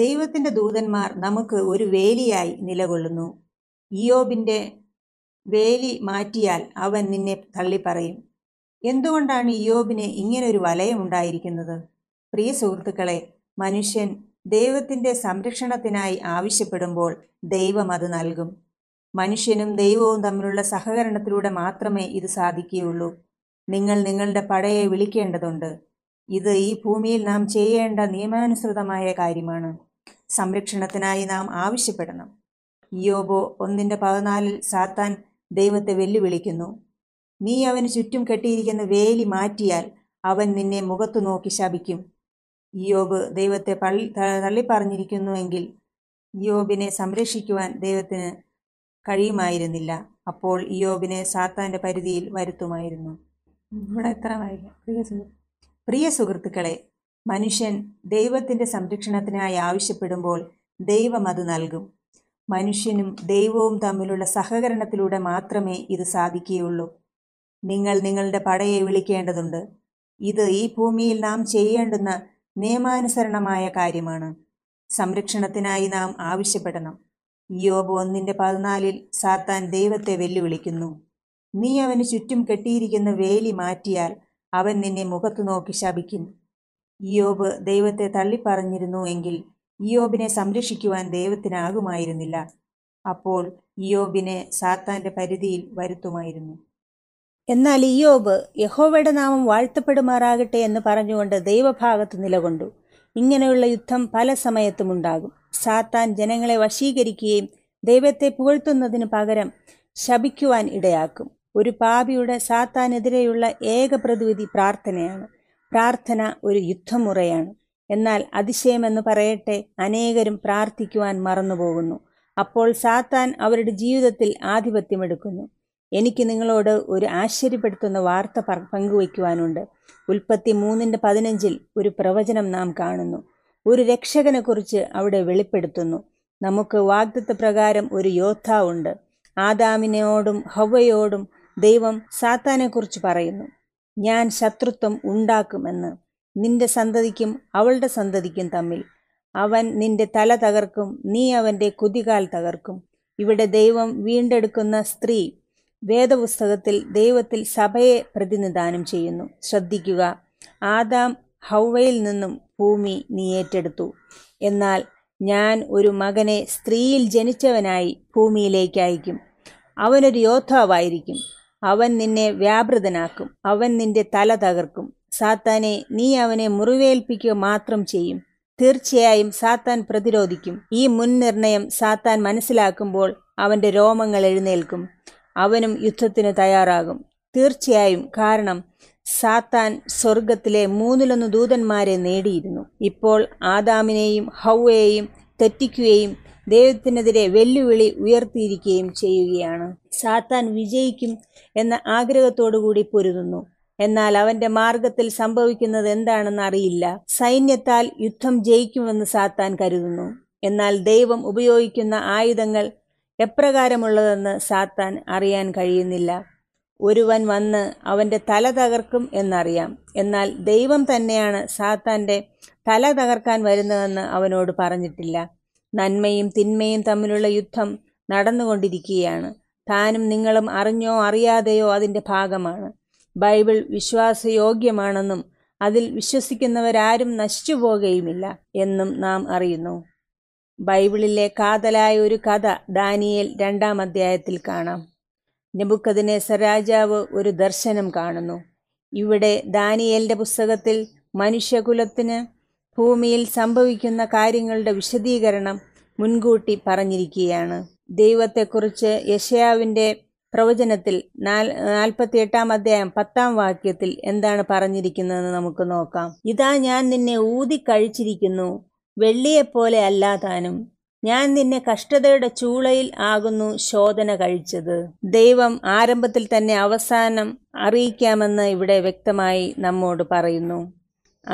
ദൈവത്തിൻ്റെ ദൂതന്മാർ നമുക്ക് ഒരു വേലിയായി നിലകൊള്ളുന്നു. ഇയ്യോബിൻ്റെ വേലി മാറ്റിയാൽ അവൻ നിന്നെ തള്ളിപ്പറയും. എന്തുകൊണ്ടാണ് ഇയ്യോബിന് ഇങ്ങനൊരു വലയം ഉണ്ടായിരിക്കുന്നത്? പ്രിയ സുഹൃത്തുക്കളെ, മനുഷ്യൻ ദൈവത്തിൻ്റെ സംരക്ഷണത്തിനായി ആവശ്യപ്പെടുമ്പോൾ ദൈവം അത് നൽകും. മനുഷ്യനും ദൈവവും തമ്മിലുള്ള സഹകരണത്തിലൂടെ മാത്രമേ ഇത് സാധിക്കുകയുള്ളൂ. നിങ്ങൾ നിങ്ങളുടെ പടയെ വിളിക്കേണ്ടതുണ്ട്. ഇത് ഈ ഭൂമിയിൽ നാം ചെയ്യേണ്ട നിയമാനുസൃതമായ കാര്യമാണ്. സംരക്ഷണത്തിനായി നാം ആവശ്യപ്പെടണം. ഇയ്യോബ് ഒന്നിൻ്റെ പതിനാലിൽ സാത്താൻ ദൈവത്തെ വെല്ലുവിളിക്കുന്നു: നീ അവന് ചുറ്റും കെട്ടിയിരിക്കുന്ന വേലി മാറ്റിയാൽ അവൻ നിന്നെ മുഖത്തു നോക്കി ശപിക്കും. ഇയ്യോബ് ദൈവത്തെ പള്ളി തള്ളിപ്പറഞ്ഞിരിക്കുന്നുവെങ്കിൽ ഇയ്യോബിനെ സംരക്ഷിക്കുവാൻ ദൈവത്തിന് കഴിയുമായിരുന്നില്ല. അപ്പോൾ ഇയ്യോബിനെ സാത്താൻ്റെ പരിധിയിൽ വരുത്തുമായിരുന്നു. ഇവിടെ എത്ര പ്രിയ സുഹൃ പ്രിയ സുഹൃത്തുക്കളെ, മനുഷ്യൻ ദൈവത്തിൻ്റെ സംരക്ഷണത്തിനായി ആവശ്യപ്പെടുമ്പോൾ ദൈവം അത് നൽകും. മനുഷ്യനും ദൈവവും തമ്മിലുള്ള സഹകരണത്തിലൂടെ മാത്രമേ ഇത് സാധിക്കുകയുള്ളൂ. നിങ്ങൾ നിങ്ങളുടെ പടയെ വിളിക്കേണ്ടതുണ്ട്. ഇത് ഈ ഭൂമിയിൽ നാം ചെയ്യേണ്ടുന്ന നിയമാനുസരണമായ കാര്യമാണ്. സംരക്ഷണത്തിനായി നാം ആവശ്യപ്പെടണം. ഇയ്യോബ് ഒന്നിൻ്റെ പതിനാലിൽ സാത്താൻ ദൈവത്തെ വെല്ലുവിളിക്കുന്നു: നീ അവന് ചുറ്റും കെട്ടിയിരിക്കുന്ന വേലി മാറ്റിയാൽ അവൻ നിന്നെ മുഖത്തു നോക്കി ശപിക്കും. ഇയ്യോബ് ദൈവത്തെ തള്ളിപ്പറഞ്ഞിരുന്നു എങ്കിൽ ഇയ്യോബിനെ സംരക്ഷിക്കുവാൻ ദൈവത്തിനാകുമായിരുന്നില്ല. അപ്പോൾ ഇയ്യോബിനെ സാത്താൻ്റെ പരിധിയിൽ വരുത്തുമായിരുന്നു. എന്നാൽ ഇയ്യോബ് യഹോവയുടെ നാമം വാഴ്ത്തപ്പെടുമാറാകട്ടെ എന്ന് പറഞ്ഞുകൊണ്ട് ദൈവഭാഗത്ത് നിലകൊണ്ടു. ഇങ്ങനെയുള്ള യുദ്ധം പല സമയത്തും ഉണ്ടാകും. സാത്താൻ ജനങ്ങളെ വശീകരിക്കുകയും ദൈവത്തെ പുകഴ്ത്തുന്നതിന് പകരം ശപിക്കുവാൻ ഇടയാക്കും. ഒരു പാപിയുടെ സാത്താനെതിരെയുള്ള ഏക പ്രതിവിധി പ്രാർത്ഥനയാണ്. പ്രാർത്ഥന ഒരു യുദ്ധമുറയാണ്. എന്നാൽ അതിശയമെന്ന് പറയട്ടെ, അനേകരും പ്രാർത്ഥിക്കുവാൻ മറന്നുപോകുന്നു. അപ്പോൾ സാത്താൻ അവരുടെ ജീവിതത്തിൽ ആധിപത്യമെടുക്കുന്നു. എനിക്ക് നിങ്ങളോട് ഒരു ആശ്ചര്യപ്പെടുത്തുന്ന വാർത്ത പങ്കുവയ്ക്കുവാനുണ്ട്. ഉൽപ്പത്തി മൂന്നിൻ്റെ പതിനഞ്ചിൽ ഒരു പ്രവചനം നാം കാണുന്നു. ഒരു രക്ഷകനെക്കുറിച്ച് അവിടെ വെളിപ്പെടുത്തുന്നു. നമുക്ക് വാഗ്ദത്ത പ്രകാരം ഒരു യോദ്ധാവുണ്ട്. ആദാമിനോടും ഹവ്വയോടും ദൈവം സാത്താനെക്കുറിച്ച് പറയുന്നു: ഞാൻ ശത്രുത്വം ഉണ്ടാക്കുമെന്ന്, നിന്റെ സന്തതിക്കും അവളുടെ സന്തതിക്കും തമ്മിൽ. അവൻ നിന്റെ തല തകർക്കും, നീ അവൻ്റെ കുതികാൽ തകർക്കും. ഇവിടെ ദൈവം വീണ്ടെടുക്കുന്ന സ്ത്രീ വേദപുസ്തകത്തിൽ ദൈവത്തിൽ സഭയെ പ്രതിനിധാനം ചെയ്യുന്നു. ശ്രദ്ധിക്കുക, ആദാം ഹൗവയിൽ നിന്നും ഭൂമി നീ ഏറ്റെടുത്തു, എന്നാൽ ഞാൻ ഒരു മകനെ സ്ത്രീയിൽ ജനിച്ചവനായി ഭൂമിയിലേക്ക് അയക്കും. അവനൊരു യോദ്ധാവായിരിക്കും. അവൻ നിന്നെ വ്യാപൃതനാക്കും, അവൻ നിന്റെ തല തകർക്കും. സാത്താനെ, നീ അവനെ മുറിവേൽപ്പിക്കുക മാത്രം ചെയ്യും. തീർച്ചയായും സാത്താൻ പ്രതിരോധിക്കും. ഈ മുൻനിർണയം സാത്താൻ മനസ്സിലാക്കുമ്പോൾ അവൻ്റെ രോമങ്ങൾ എഴുന്നേൽക്കും, അവനും യുദ്ധത്തിന് തയ്യാറാകും. തീർച്ചയായും, കാരണം സാത്താൻ സ്വർഗത്തിലെ മൂന്നിലൊന്ന് ദൂതന്മാരെ നേടിയിരുന്നു. ഇപ്പോൾ ആദാമിനെയും ഹൗവയെയും തെറ്റിക്കുകയും ദൈവത്തിനെതിരെ വെല്ലുവിളി ഉയർത്തിയിരിക്കുകയും ചെയ്യുകയാണ്. സാത്താൻ വിജയിക്കും എന്ന ആഗ്രഹത്തോടുകൂടി പൊരുതുന്നു, എന്നാൽ അവൻ്റെ മാർഗത്തിൽ സംഭവിക്കുന്നത് എന്താണെന്ന് അറിയില്ല. സൈന്യത്താൽ യുദ്ധം ജയിക്കുമെന്ന് സാത്താൻ കരുതുന്നു, എന്നാൽ ദൈവം ഉപയോഗിക്കുന്ന ആയുധങ്ങൾ എപ്രകാരമുള്ളതെന്ന് സാത്താൻ അറിയാൻ കഴിയുന്നില്ല. ഒരുവൻ വന്ന് അവൻ്റെ തല തകർക്കും എന്നറിയാം, എന്നാൽ ദൈവം തന്നെയാണ് സാത്താൻ്റെ തല തകർക്കാൻ വരുന്നതെന്ന് അവനോട് പറഞ്ഞിട്ടില്ല. നന്മയും തിന്മയും തമ്മിലുള്ള യുദ്ധം നടന്നുകൊണ്ടിരിക്കുകയാണ്. താനും നിങ്ങളും അറിഞ്ഞോ അറിയാതെയോ അതിൻ്റെ ഭാഗമാണ്. ബൈബിൾ വിശ്വാസയോഗ്യമാണെന്നും അതിൽ വിശ്വസിക്കുന്നവരാരും നശിച്ചു പോകുകയുമില്ല എന്നും നാം അറിയുന്നു. ബൈബിളിലെ കാതലായ ഒരു കഥ ദാനിയേൽ രണ്ടാം അധ്യായത്തിൽ കാണാം. നെബുക്കദ്നേസർ രാജാവ് ഒരു ദർശനം കാണുന്നു. ഇവിടെ ദാനിയേലിൻ്റെ പുസ്തകത്തിൽ മനുഷ്യകുലത്തിന് ഭൂമിയിൽ സംഭവിക്കുന്ന കാര്യങ്ങളുടെ വിശദീകരണം മുൻകൂട്ടി പറഞ്ഞിരിക്കുകയാണ്. ദൈവത്തെക്കുറിച്ച് യെശയ്യാവിൻ്റെ പ്രവചനത്തിൽ നാൽ നാൽപ്പത്തി എട്ടാം അധ്യായം പത്താം വാക്യത്തിൽ എന്താണ് പറഞ്ഞിരിക്കുന്നതെന്ന് നമുക്ക് നോക്കാം. ഇതാ, ഞാൻ നിന്നെ ഊതിക്കഴിച്ചിരിക്കുന്നു, വെള്ളിയെപ്പോലെ അല്ലാതാനും. ഞാൻ നിന്നെ കഷ്ടതയുടെ ചൂളയിൽ ആകുന്നു ശോധന കഴിച്ചത്. ദൈവം ആരംഭത്തിൽ തന്നെ അവസാനം അറിയിക്കാമെന്ന് ഇവിടെ വ്യക്തമായി നമ്മോട് പറയുന്നു.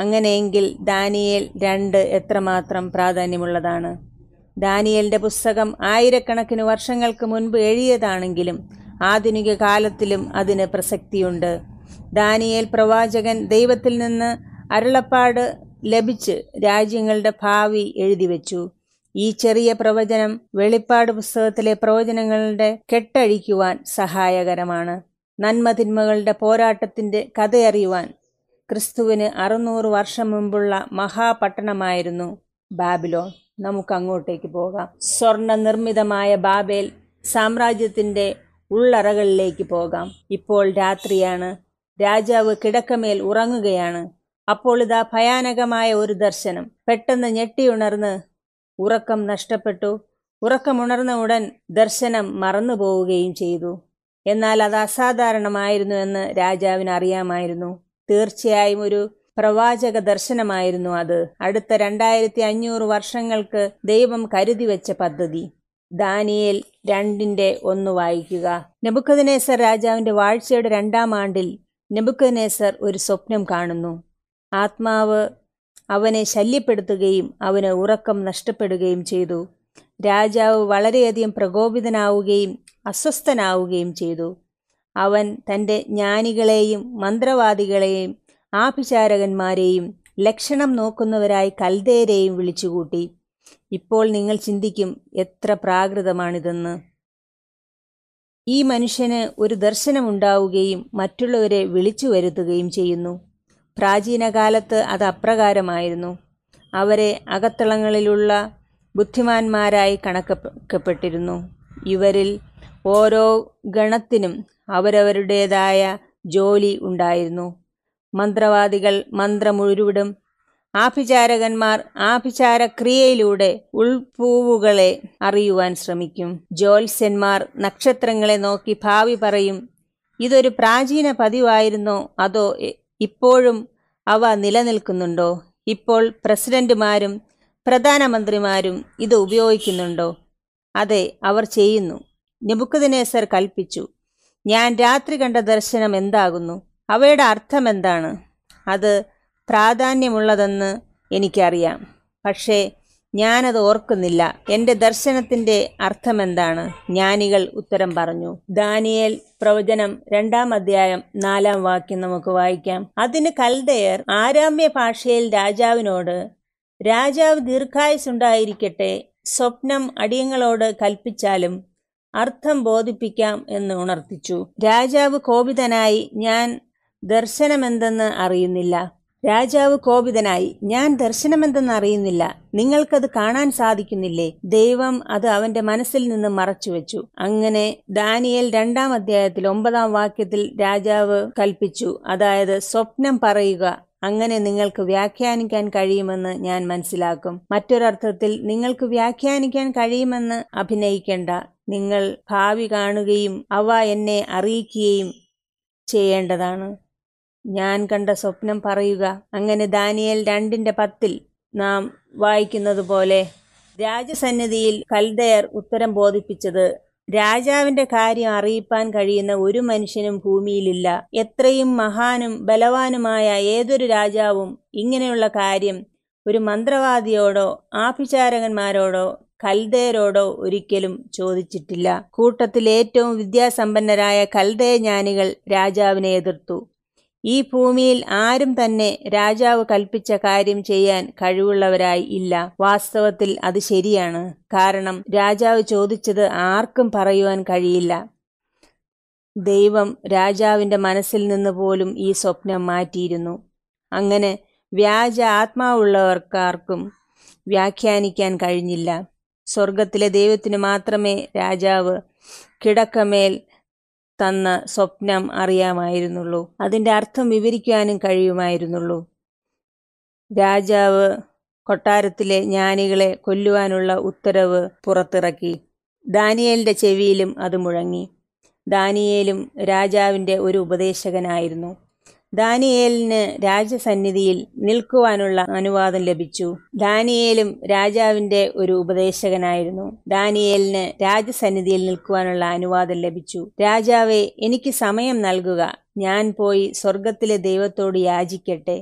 അങ്ങനെയെങ്കിൽ ദാനിയേൽ രണ്ട് എത്രമാത്രം പ്രാധാന്യമുള്ളതാണ്. ദാനിയേലിൻ്റെ പുസ്തകം ആയിരക്കണക്കിന് വർഷങ്ങൾക്ക് മുൻപ് എഴുതിയതാണെങ്കിലും ആധുനിക കാലത്തിലും അതിന് പ്രസക്തിയുണ്ട്. ദാനിയേൽ പ്രവാചകൻ ദൈവത്തിൽ നിന്ന് അരുളപ്പാട് ലഭിച്ച് രാജ്യങ്ങളുടെ ഭാവി എഴുതിവെച്ചു. ഈ ചെറിയ പ്രവചനം വെളിപ്പാട് പുസ്തകത്തിലെ പ്രവചനങ്ങളുടെ കെട്ടഴിക്കുവാൻ സഹായകരമാണ്. നന്മതിന്മകളുടെ പോരാട്ടത്തിൻ്റെ കഥയറിയുവാൻ ക്രിസ്തുവിന് അറുന്നൂറ് വർഷം മുമ്പുള്ള മഹാപട്ടണമായിരുന്നു ബാബിലോൺ. നമുക്കങ്ങോട്ടേക്ക് പോകാം. സ്വർണ്ണ നിർമ്മിതമായ ബാബേൽ സാമ്രാജ്യത്തിൻ്റെ ഉള്ളറകളിലേക്ക് പോകാം. ഇപ്പോൾ രാത്രിയാണ്. രാജാവ് കിടക്കമേൽ ഉറങ്ങുകയാണ്. അപ്പോൾ ഇതാ ഭയാനകമായ ഒരു ദർശനം. പെട്ടെന്ന് ഞെട്ടിയുണർന്ന് ഉറക്കം നഷ്ടപ്പെട്ടു. ഉറക്കമുണർന്ന ഉടൻ ദർശനം മറന്നു പോവുകയും ചെയ്തു. എന്നാൽ അത് അസാധാരണമായിരുന്നു എന്ന് രാജാവിന് അറിയാമായിരുന്നു. തീർച്ചയായും ഒരു പ്രവാചക ദർശനമായിരുന്നു അത്. അടുത്ത രണ്ടായിരത്തി അഞ്ഞൂറ് വർഷങ്ങൾക്ക് ദൈവം കരുതിവെച്ച പദ്ധതി. ദാനിയേൽ രണ്ടിന്റെ ഒന്ന് വായിക്കുക. നെബുക്കദ്നേസർ രാജാവിന്റെ വാഴ്ചയുടെ രണ്ടാം ആണ്ടിൽ നെബുക്കദ്നേസർ ഒരു സ്വപ്നം കാണുന്നു. ആത്മാവ് അവനെ ശല്യപ്പെടുത്തുകയും അവന് ഉറക്കം നഷ്ടപ്പെടുകയും ചെയ്തു. രാജാവ് വളരെയധികം പ്രകോപിതനാവുകയും അസ്വസ്ഥനാവുകയും ചെയ്തു. അവൻ തൻ്റെ ജ്ഞാനികളെയും മന്ത്രവാദികളെയും ആഭിചാരകന്മാരെയും ലക്ഷണം നോക്കുന്നവരായി കൽദേരെയും വിളിച്ചുകൂട്ടി. ഇപ്പോൾ നിങ്ങൾ ചിന്തിക്കും, എത്ര പ്രാകൃതമാണിതെന്ന്. ഈ മനുഷ്യന് ഒരു ദർശനമുണ്ടാവുകയും മറ്റുള്ളവരെ വിളിച്ചു വരുത്തുകയും ചെയ്യുന്നു. പ്രാചീനകാലത്ത് അത് അപ്രകാരമായിരുന്നു. അവരെ അകത്തളങ്ങളിലുള്ള ബുദ്ധിമാന്മാരായി കണക്കാക്കപ്പെട്ടിരുന്നു. ഇവരിൽ ഓരോ ഗണത്തിനും അവരവരുടേതായ ജോലി ഉണ്ടായിരുന്നു. മന്ത്രവാദികൾ മന്ത്രമുഴുവിടും, ആഭിചാരകന്മാർ ആഭിചാരക്രിയയിലൂടെ ഉൾപൂവുകളെ അറിയുവാൻ ശ്രമിക്കും, ജ്യോത്സ്യന്മാർ നക്ഷത്രങ്ങളെ നോക്കി ഭാവി പറയും. ഇതൊരു പ്രാചീന പതിവായിരുന്നോ, അതോ ഇപ്പോഴും അവ നിലനിൽക്കുന്നുണ്ടോ? ഇപ്പോൾ പ്രസിഡന്റുമാരും പ്രധാനമന്ത്രിമാരും ഇത് ഉപയോഗിക്കുന്നുണ്ടോ? അതെ, അവർ ചെയ്യുന്നു. നെബുക്കദ്നേസർ കൽപ്പിച്ചു, ഞാൻ രാത്രി കണ്ട ദർശനം എന്താകുന്നു, അവയുടെ അർത്ഥമെന്താണ്? അത് പ്രാധാന്യമുള്ളതെന്ന് എനിക്കറിയാം, പക്ഷേ ഞാനത് ഓർക്കുന്നില്ല. എൻ്റെ ദർശനത്തിൻ്റെ അർത്ഥമെന്താണ്? ജ്ഞാനികൾ ഉത്തരം പറഞ്ഞു. ദാനിയേൽ പ്രവചനം രണ്ടാം അധ്യായം നാലാം വാക്യം നമുക്ക് വായിക്കാം. അതിന് കൽദയർ ആരാമ്യ ഭാഷയിൽ രാജാവിനോട്, രാജാവ് ദീർഘായുസുണ്ടായിരിക്കട്ടെ. സ്വപ്നം അടിയങ്ങളോട് കൽപ്പിച്ചാലും അർത്ഥം ബോധിപ്പിക്കാം എന്ന് ഉണർത്തിച്ചു. രാജാവ് കോപിതനായി, ഞാൻ ദർശനമെന്തെന്ന് അറിയുന്നില്ല. രാജാവ് കോപിതനായി ഞാൻ ദർശനമെന്തെന്ന് അറിയുന്നില്ല നിങ്ങൾക്കത് കാണാൻ സാധിക്കുന്നില്ലേ? ദൈവം അത് അവന്റെ മനസ്സിൽ നിന്ന് മറച്ചുവെച്ചു. അങ്ങനെ ദാനിയേൽ രണ്ടാം അധ്യായത്തിൽ ഒമ്പതാം വാക്യത്തിൽ രാജാവ് കൽപ്പിച്ചു, അതായത് സ്വപ്നം പറയുക, അങ്ങനെ നിങ്ങൾക്ക് വ്യാഖ്യാനിക്കാൻ കഴിയുമെന്ന് ഞാൻ മനസ്സിലാക്കും. മറ്റൊരർത്ഥത്തിൽ നിങ്ങൾക്ക് വ്യാഖ്യാനിക്കാൻ കഴിയുമെന്ന് അഭിനയിക്കേണ്ട, നിങ്ങൾ ഭാവി കാണുകയും അവ എന്നെ അറിയിക്കുകയും ചെയ്യേണ്ടതാണ്. ഞാൻ കണ്ട സ്വപ്നം പറയുക. അങ്ങനെ ദാനിയേൽ രണ്ടിന്റെ പത്തിൽ നാം വായിക്കുന്നത് പോലെ രാജസന്നിധിയിൽ കൽദയർ ഉത്തരം ബോധിപ്പിച്ചത്, രാജാവിന്റെ കാര്യം അറിയിപ്പാൻ കഴിയുന്ന ഒരു മനുഷ്യനും ഭൂമിയിലില്ല. എത്രയും മഹാനും ബലവാനുമായ ഏതൊരു രാജാവും ഇങ്ങനെയുള്ള കാര്യം ഒരു മന്ത്രവാദിയോടോ ആഭിചാരകന്മാരോടോ കൽദയരോടോ ഒരിക്കലും ചോദിച്ചിട്ടില്ല. കൂട്ടത്തിൽ ഏറ്റവും വിദ്യാസമ്പന്നരായ കൽദയ ജ്ഞാനികൾ രാജാവിനെ എതിർത്തു. ഈ ഭൂമിയിൽ ആരും തന്നെ രാജാവ് കൽപ്പിച്ച കാര്യം ചെയ്യാൻ കഴിവുള്ളവരായി ഇല്ല. വാസ്തവത്തിൽ അത് ശരിയാണ്. കാരണം രാജാവ് ചോദിച്ചത് ആർക്കും പറയുവാൻ കഴിയില്ല. ദൈവം രാജാവിന്റെ മനസ്സിൽ നിന്ന് പോലും ഈ സ്വപ്നം മാറ്റിയിരുന്നു. അങ്ങനെ വ്യാജ ആത്മാവുള്ളവർക്കാർക്കും വ്യാഖ്യാനിക്കാൻ കഴിഞ്ഞില്ല. സ്വർഗത്തിലെ ദൈവത്തിന് മാത്രമേ രാജാവ് കിടക്കമേൽ തന്ന സ്വപ്നം അറിയാമായിരുന്നുള്ളൂ. അതിൻ്റെ അർത്ഥം വിവരിക്കാനും കഴിയുമായിരുന്നുള്ളൂ. രാജാവ് കൊട്ടാരത്തിലെ ജ്ഞാനികളെ കൊല്ലുവാനുള്ള ഉത്തരവ് പുറത്തിറക്കി. ദാനിയേലിൻ്റെ ചെവിയിലും അത് മുഴങ്ങി. ദാനിയേലും രാജാവിൻ്റെ ഒരു ഉപദേശകനായിരുന്നു. ദാനിയേലിന് രാജസന്നിധിയിൽ നിൽക്കുവാനുള്ള അനുവാദം ലഭിച്ചു. ദാനിയേലും രാജാവിന്റെ ഒരു ഉപദേശകനായിരുന്നു. ദാനിയേലിന് രാജസന്നിധിയിൽ നിൽക്കുവാനുള്ള അനുവാദം ലഭിച്ചു. രാജാവേ, എനിക്ക് സമയം നൽകുക, ഞാൻ പോയി സ്വർഗത്തിലെ ദൈവത്തോട് യാചിക്കട്ടെ.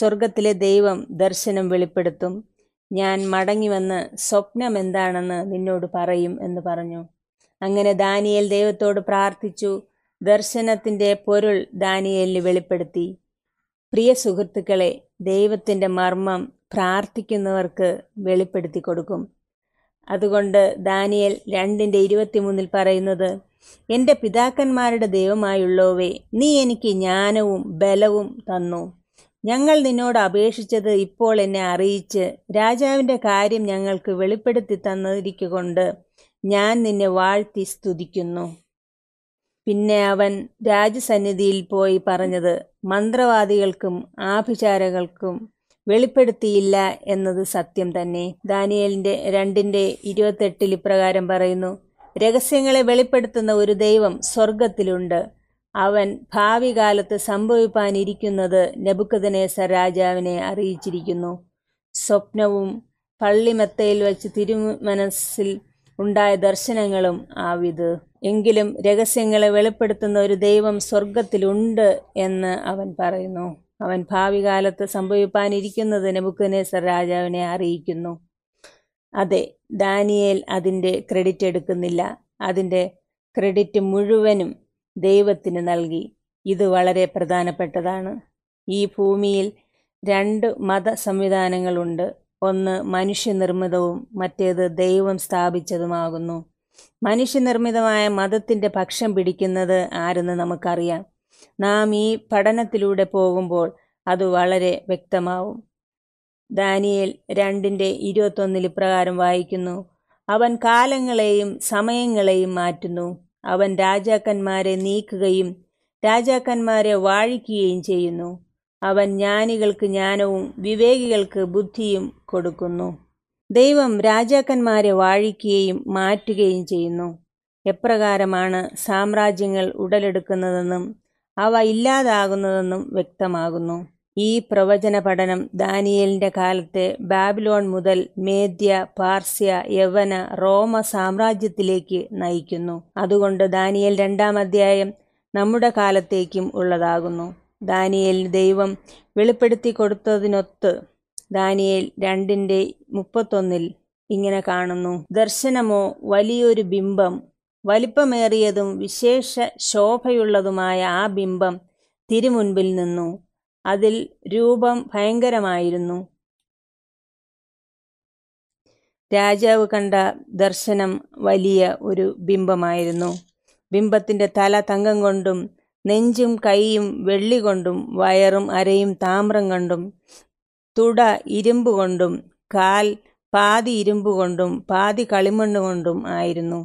സ്വർഗത്തിലെ ദൈവം ദർശനം വെളിപ്പെടുത്തും. ഞാൻ മടങ്ങി വന്ന് സ്വപ്നം എന്താണെന്ന് നിന്നോട് പറയും എന്ന് പറഞ്ഞു. അങ്ങനെ ദാനിയേൽ ദൈവത്തോട് പ്രാർത്ഥിച്ചു. ദർശനത്തിൻ്റെ പൊരുൾ ദാനിയേലിന് വെളിപ്പെടുത്തി. പ്രിയ സുഹൃത്തുക്കളെ, ദൈവത്തിൻ്റെ മർമ്മം പ്രാർത്ഥിക്കുന്നവർക്ക് വെളിപ്പെടുത്തി കൊടുക്കും. അതുകൊണ്ട് ദാനിയേൽ രണ്ടിൻ്റെ ഇരുപത്തിമൂന്നിൽ പറയുന്നത്, എൻ്റെ പിതാക്കന്മാരുടെ ദൈവമായുള്ളവേ, നീ എനിക്ക് ജ്ഞാനവും ബലവും തന്നു. ഞങ്ങൾ നിന്നോട് അപേക്ഷിച്ചത് ഇപ്പോൾ എന്നെ അറിയിച്ച് രാജാവിൻ്റെ കാര്യം ഞങ്ങൾക്ക് വെളിപ്പെടുത്തി തന്നിരിക്കൊണ്ട് ഞാൻ നിന്നെ വാഴ്ത്തി സ്തുതിക്കുന്നു. പിന്നെ അവൻ രാജസന്നിധിയിൽ പോയി പറഞ്ഞത്, മന്ത്രവാദികൾക്കും ആഭിചാരകൾക്കും വെളിപ്പെടുത്തിയില്ല എന്നത് സത്യം തന്നെ. ദാനിയേലിൻ്റെ രണ്ടിൻ്റെ ഇരുപത്തെട്ടിൽ ഇപ്രകാരം പറയുന്നു, രഹസ്യങ്ങളെ വെളിപ്പെടുത്തുന്ന ഒരു ദൈവം സ്വർഗത്തിലുണ്ട്. അവൻ ഭാവി കാലത്ത് സംഭവിപ്പാനിരിക്കുന്നത് നെബുക്കദ്നേസർ രാജാവിനെ അറിയിച്ചിരിക്കുന്നു. സ്വപ്നവും പള്ളിമെത്തയിൽ വച്ച് തിരുമനസ്സിൽ ഉണ്ടായ ദർശനങ്ങളും ആവിത്. എങ്കിലും രഹസ്യങ്ങളെ വെളിപ്പെടുത്തുന്ന ഒരു ദൈവം സ്വർഗത്തിലുണ്ട് എന്ന് അവൻ പറയുന്നു. അവൻ ഭാവി കാലത്ത് സംഭവിപ്പാനിരിക്കുന്നത് നെബുക്കദ്നേസർ രാജാവിനെ അറിയിക്കുന്നു. അതെ, ദാനിയേൽ അതിൻ്റെ ക്രെഡിറ്റ് എടുക്കുന്നില്ല. അതിൻ്റെ ക്രെഡിറ്റ് മുഴുവനും ദൈവത്തിന് നൽകി. ഇത് വളരെ പ്രധാനപ്പെട്ടതാണ്. ഈ ഭൂമിയിൽ രണ്ട് മത സംവിധാനങ്ങളുണ്ട്. ഒന്ന് മനുഷ്യനിർമ്മിതവും മറ്റേത് ദൈവം സ്ഥാപിച്ചതുമാകുന്നു. മനുഷ്യനിർമ്മിതമായ മതത്തിൻ്റെ പക്ഷം പിടിക്കുന്നത് ആരെന്ന് നമുക്കറിയാം. നാം ഈ പഠനത്തിലൂടെ പോകുമ്പോൾ അത് വളരെ വ്യക്തമാവും. ദാനിയേൽ രണ്ടിൻ്റെ ഇരുപത്തൊന്നിൽ ഇപ്രകാരം വായിക്കുന്നു, അവൻ കാലങ്ങളെയും സമയങ്ങളെയും മാറ്റുന്നു. അവൻ രാജാക്കന്മാരെ നീക്കുകയും രാജാക്കന്മാരെ വാഴിക്കുകയും ചെയ്യുന്നു. അവൻ ജ്ഞാനികൾക്ക് ജ്ഞാനവും വിവേകികൾക്ക് ബുദ്ധിയും കൊടുക്കുന്നു. ദൈവം രാജാക്കന്മാരെ വാഴിക്കുകയും മാറ്റുകയും ചെയ്യുന്നു. എപ്രകാരമാണ് സാമ്രാജ്യങ്ങൾ ഉടലെടുക്കുന്നതെന്നും അവ ഇല്ലാതാകുന്നതെന്നും വ്യക്തമാകുന്നു. ഈ പ്രവചന പഠനം ദാനിയേലിൻ്റെ കാലത്തെ ബാബിലോൺ മുതൽ മേദ്യ, പാർസ്യ, യവന, റോമ സാമ്രാജ്യത്തിലേക്ക് നയിക്കുന്നു. അതുകൊണ്ട് ദാനിയേൽ രണ്ടാം അധ്യായം നമ്മുടെ കാലത്തേക്കും ഉള്ളതാകുന്നു. ദാനിയേലിന് ദൈവം വെളിപ്പെടുത്തി കൊടുത്തതിനൊത്ത് ദാനിയേൽ രണ്ടിൻ്റെ മുപ്പത്തൊന്നിൽ ഇങ്ങനെ കാണുന്നു, ദർശനമോ വലിയൊരു ബിംബം, വലിപ്പമേറിയതും വിശേഷ ശോഭയുള്ളതുമായ ആ ബിംബം തിരുമുൻപിൽ നിന്നു. അതിൽ രൂപം ഭയങ്കരമായിരുന്നു. രാജാവ് കണ്ട ദർശനം വലിയ ഒരു ബിംബമായിരുന്നു. ബിംബത്തിൻ്റെ തല തങ്കം കൊണ്ടും നെഞ്ചും കൈയും വെള്ളി കൊണ്ടും വയറും അരയും താമ്രം കൊണ്ടും തുട ഇരുമ്പ് കൊണ്ടും കാൽ പാതി ഇരുമ്പ് കൊണ്ടും പാതി കളിമണ്ണ് കൊണ്ടും ആയിരുന്നു.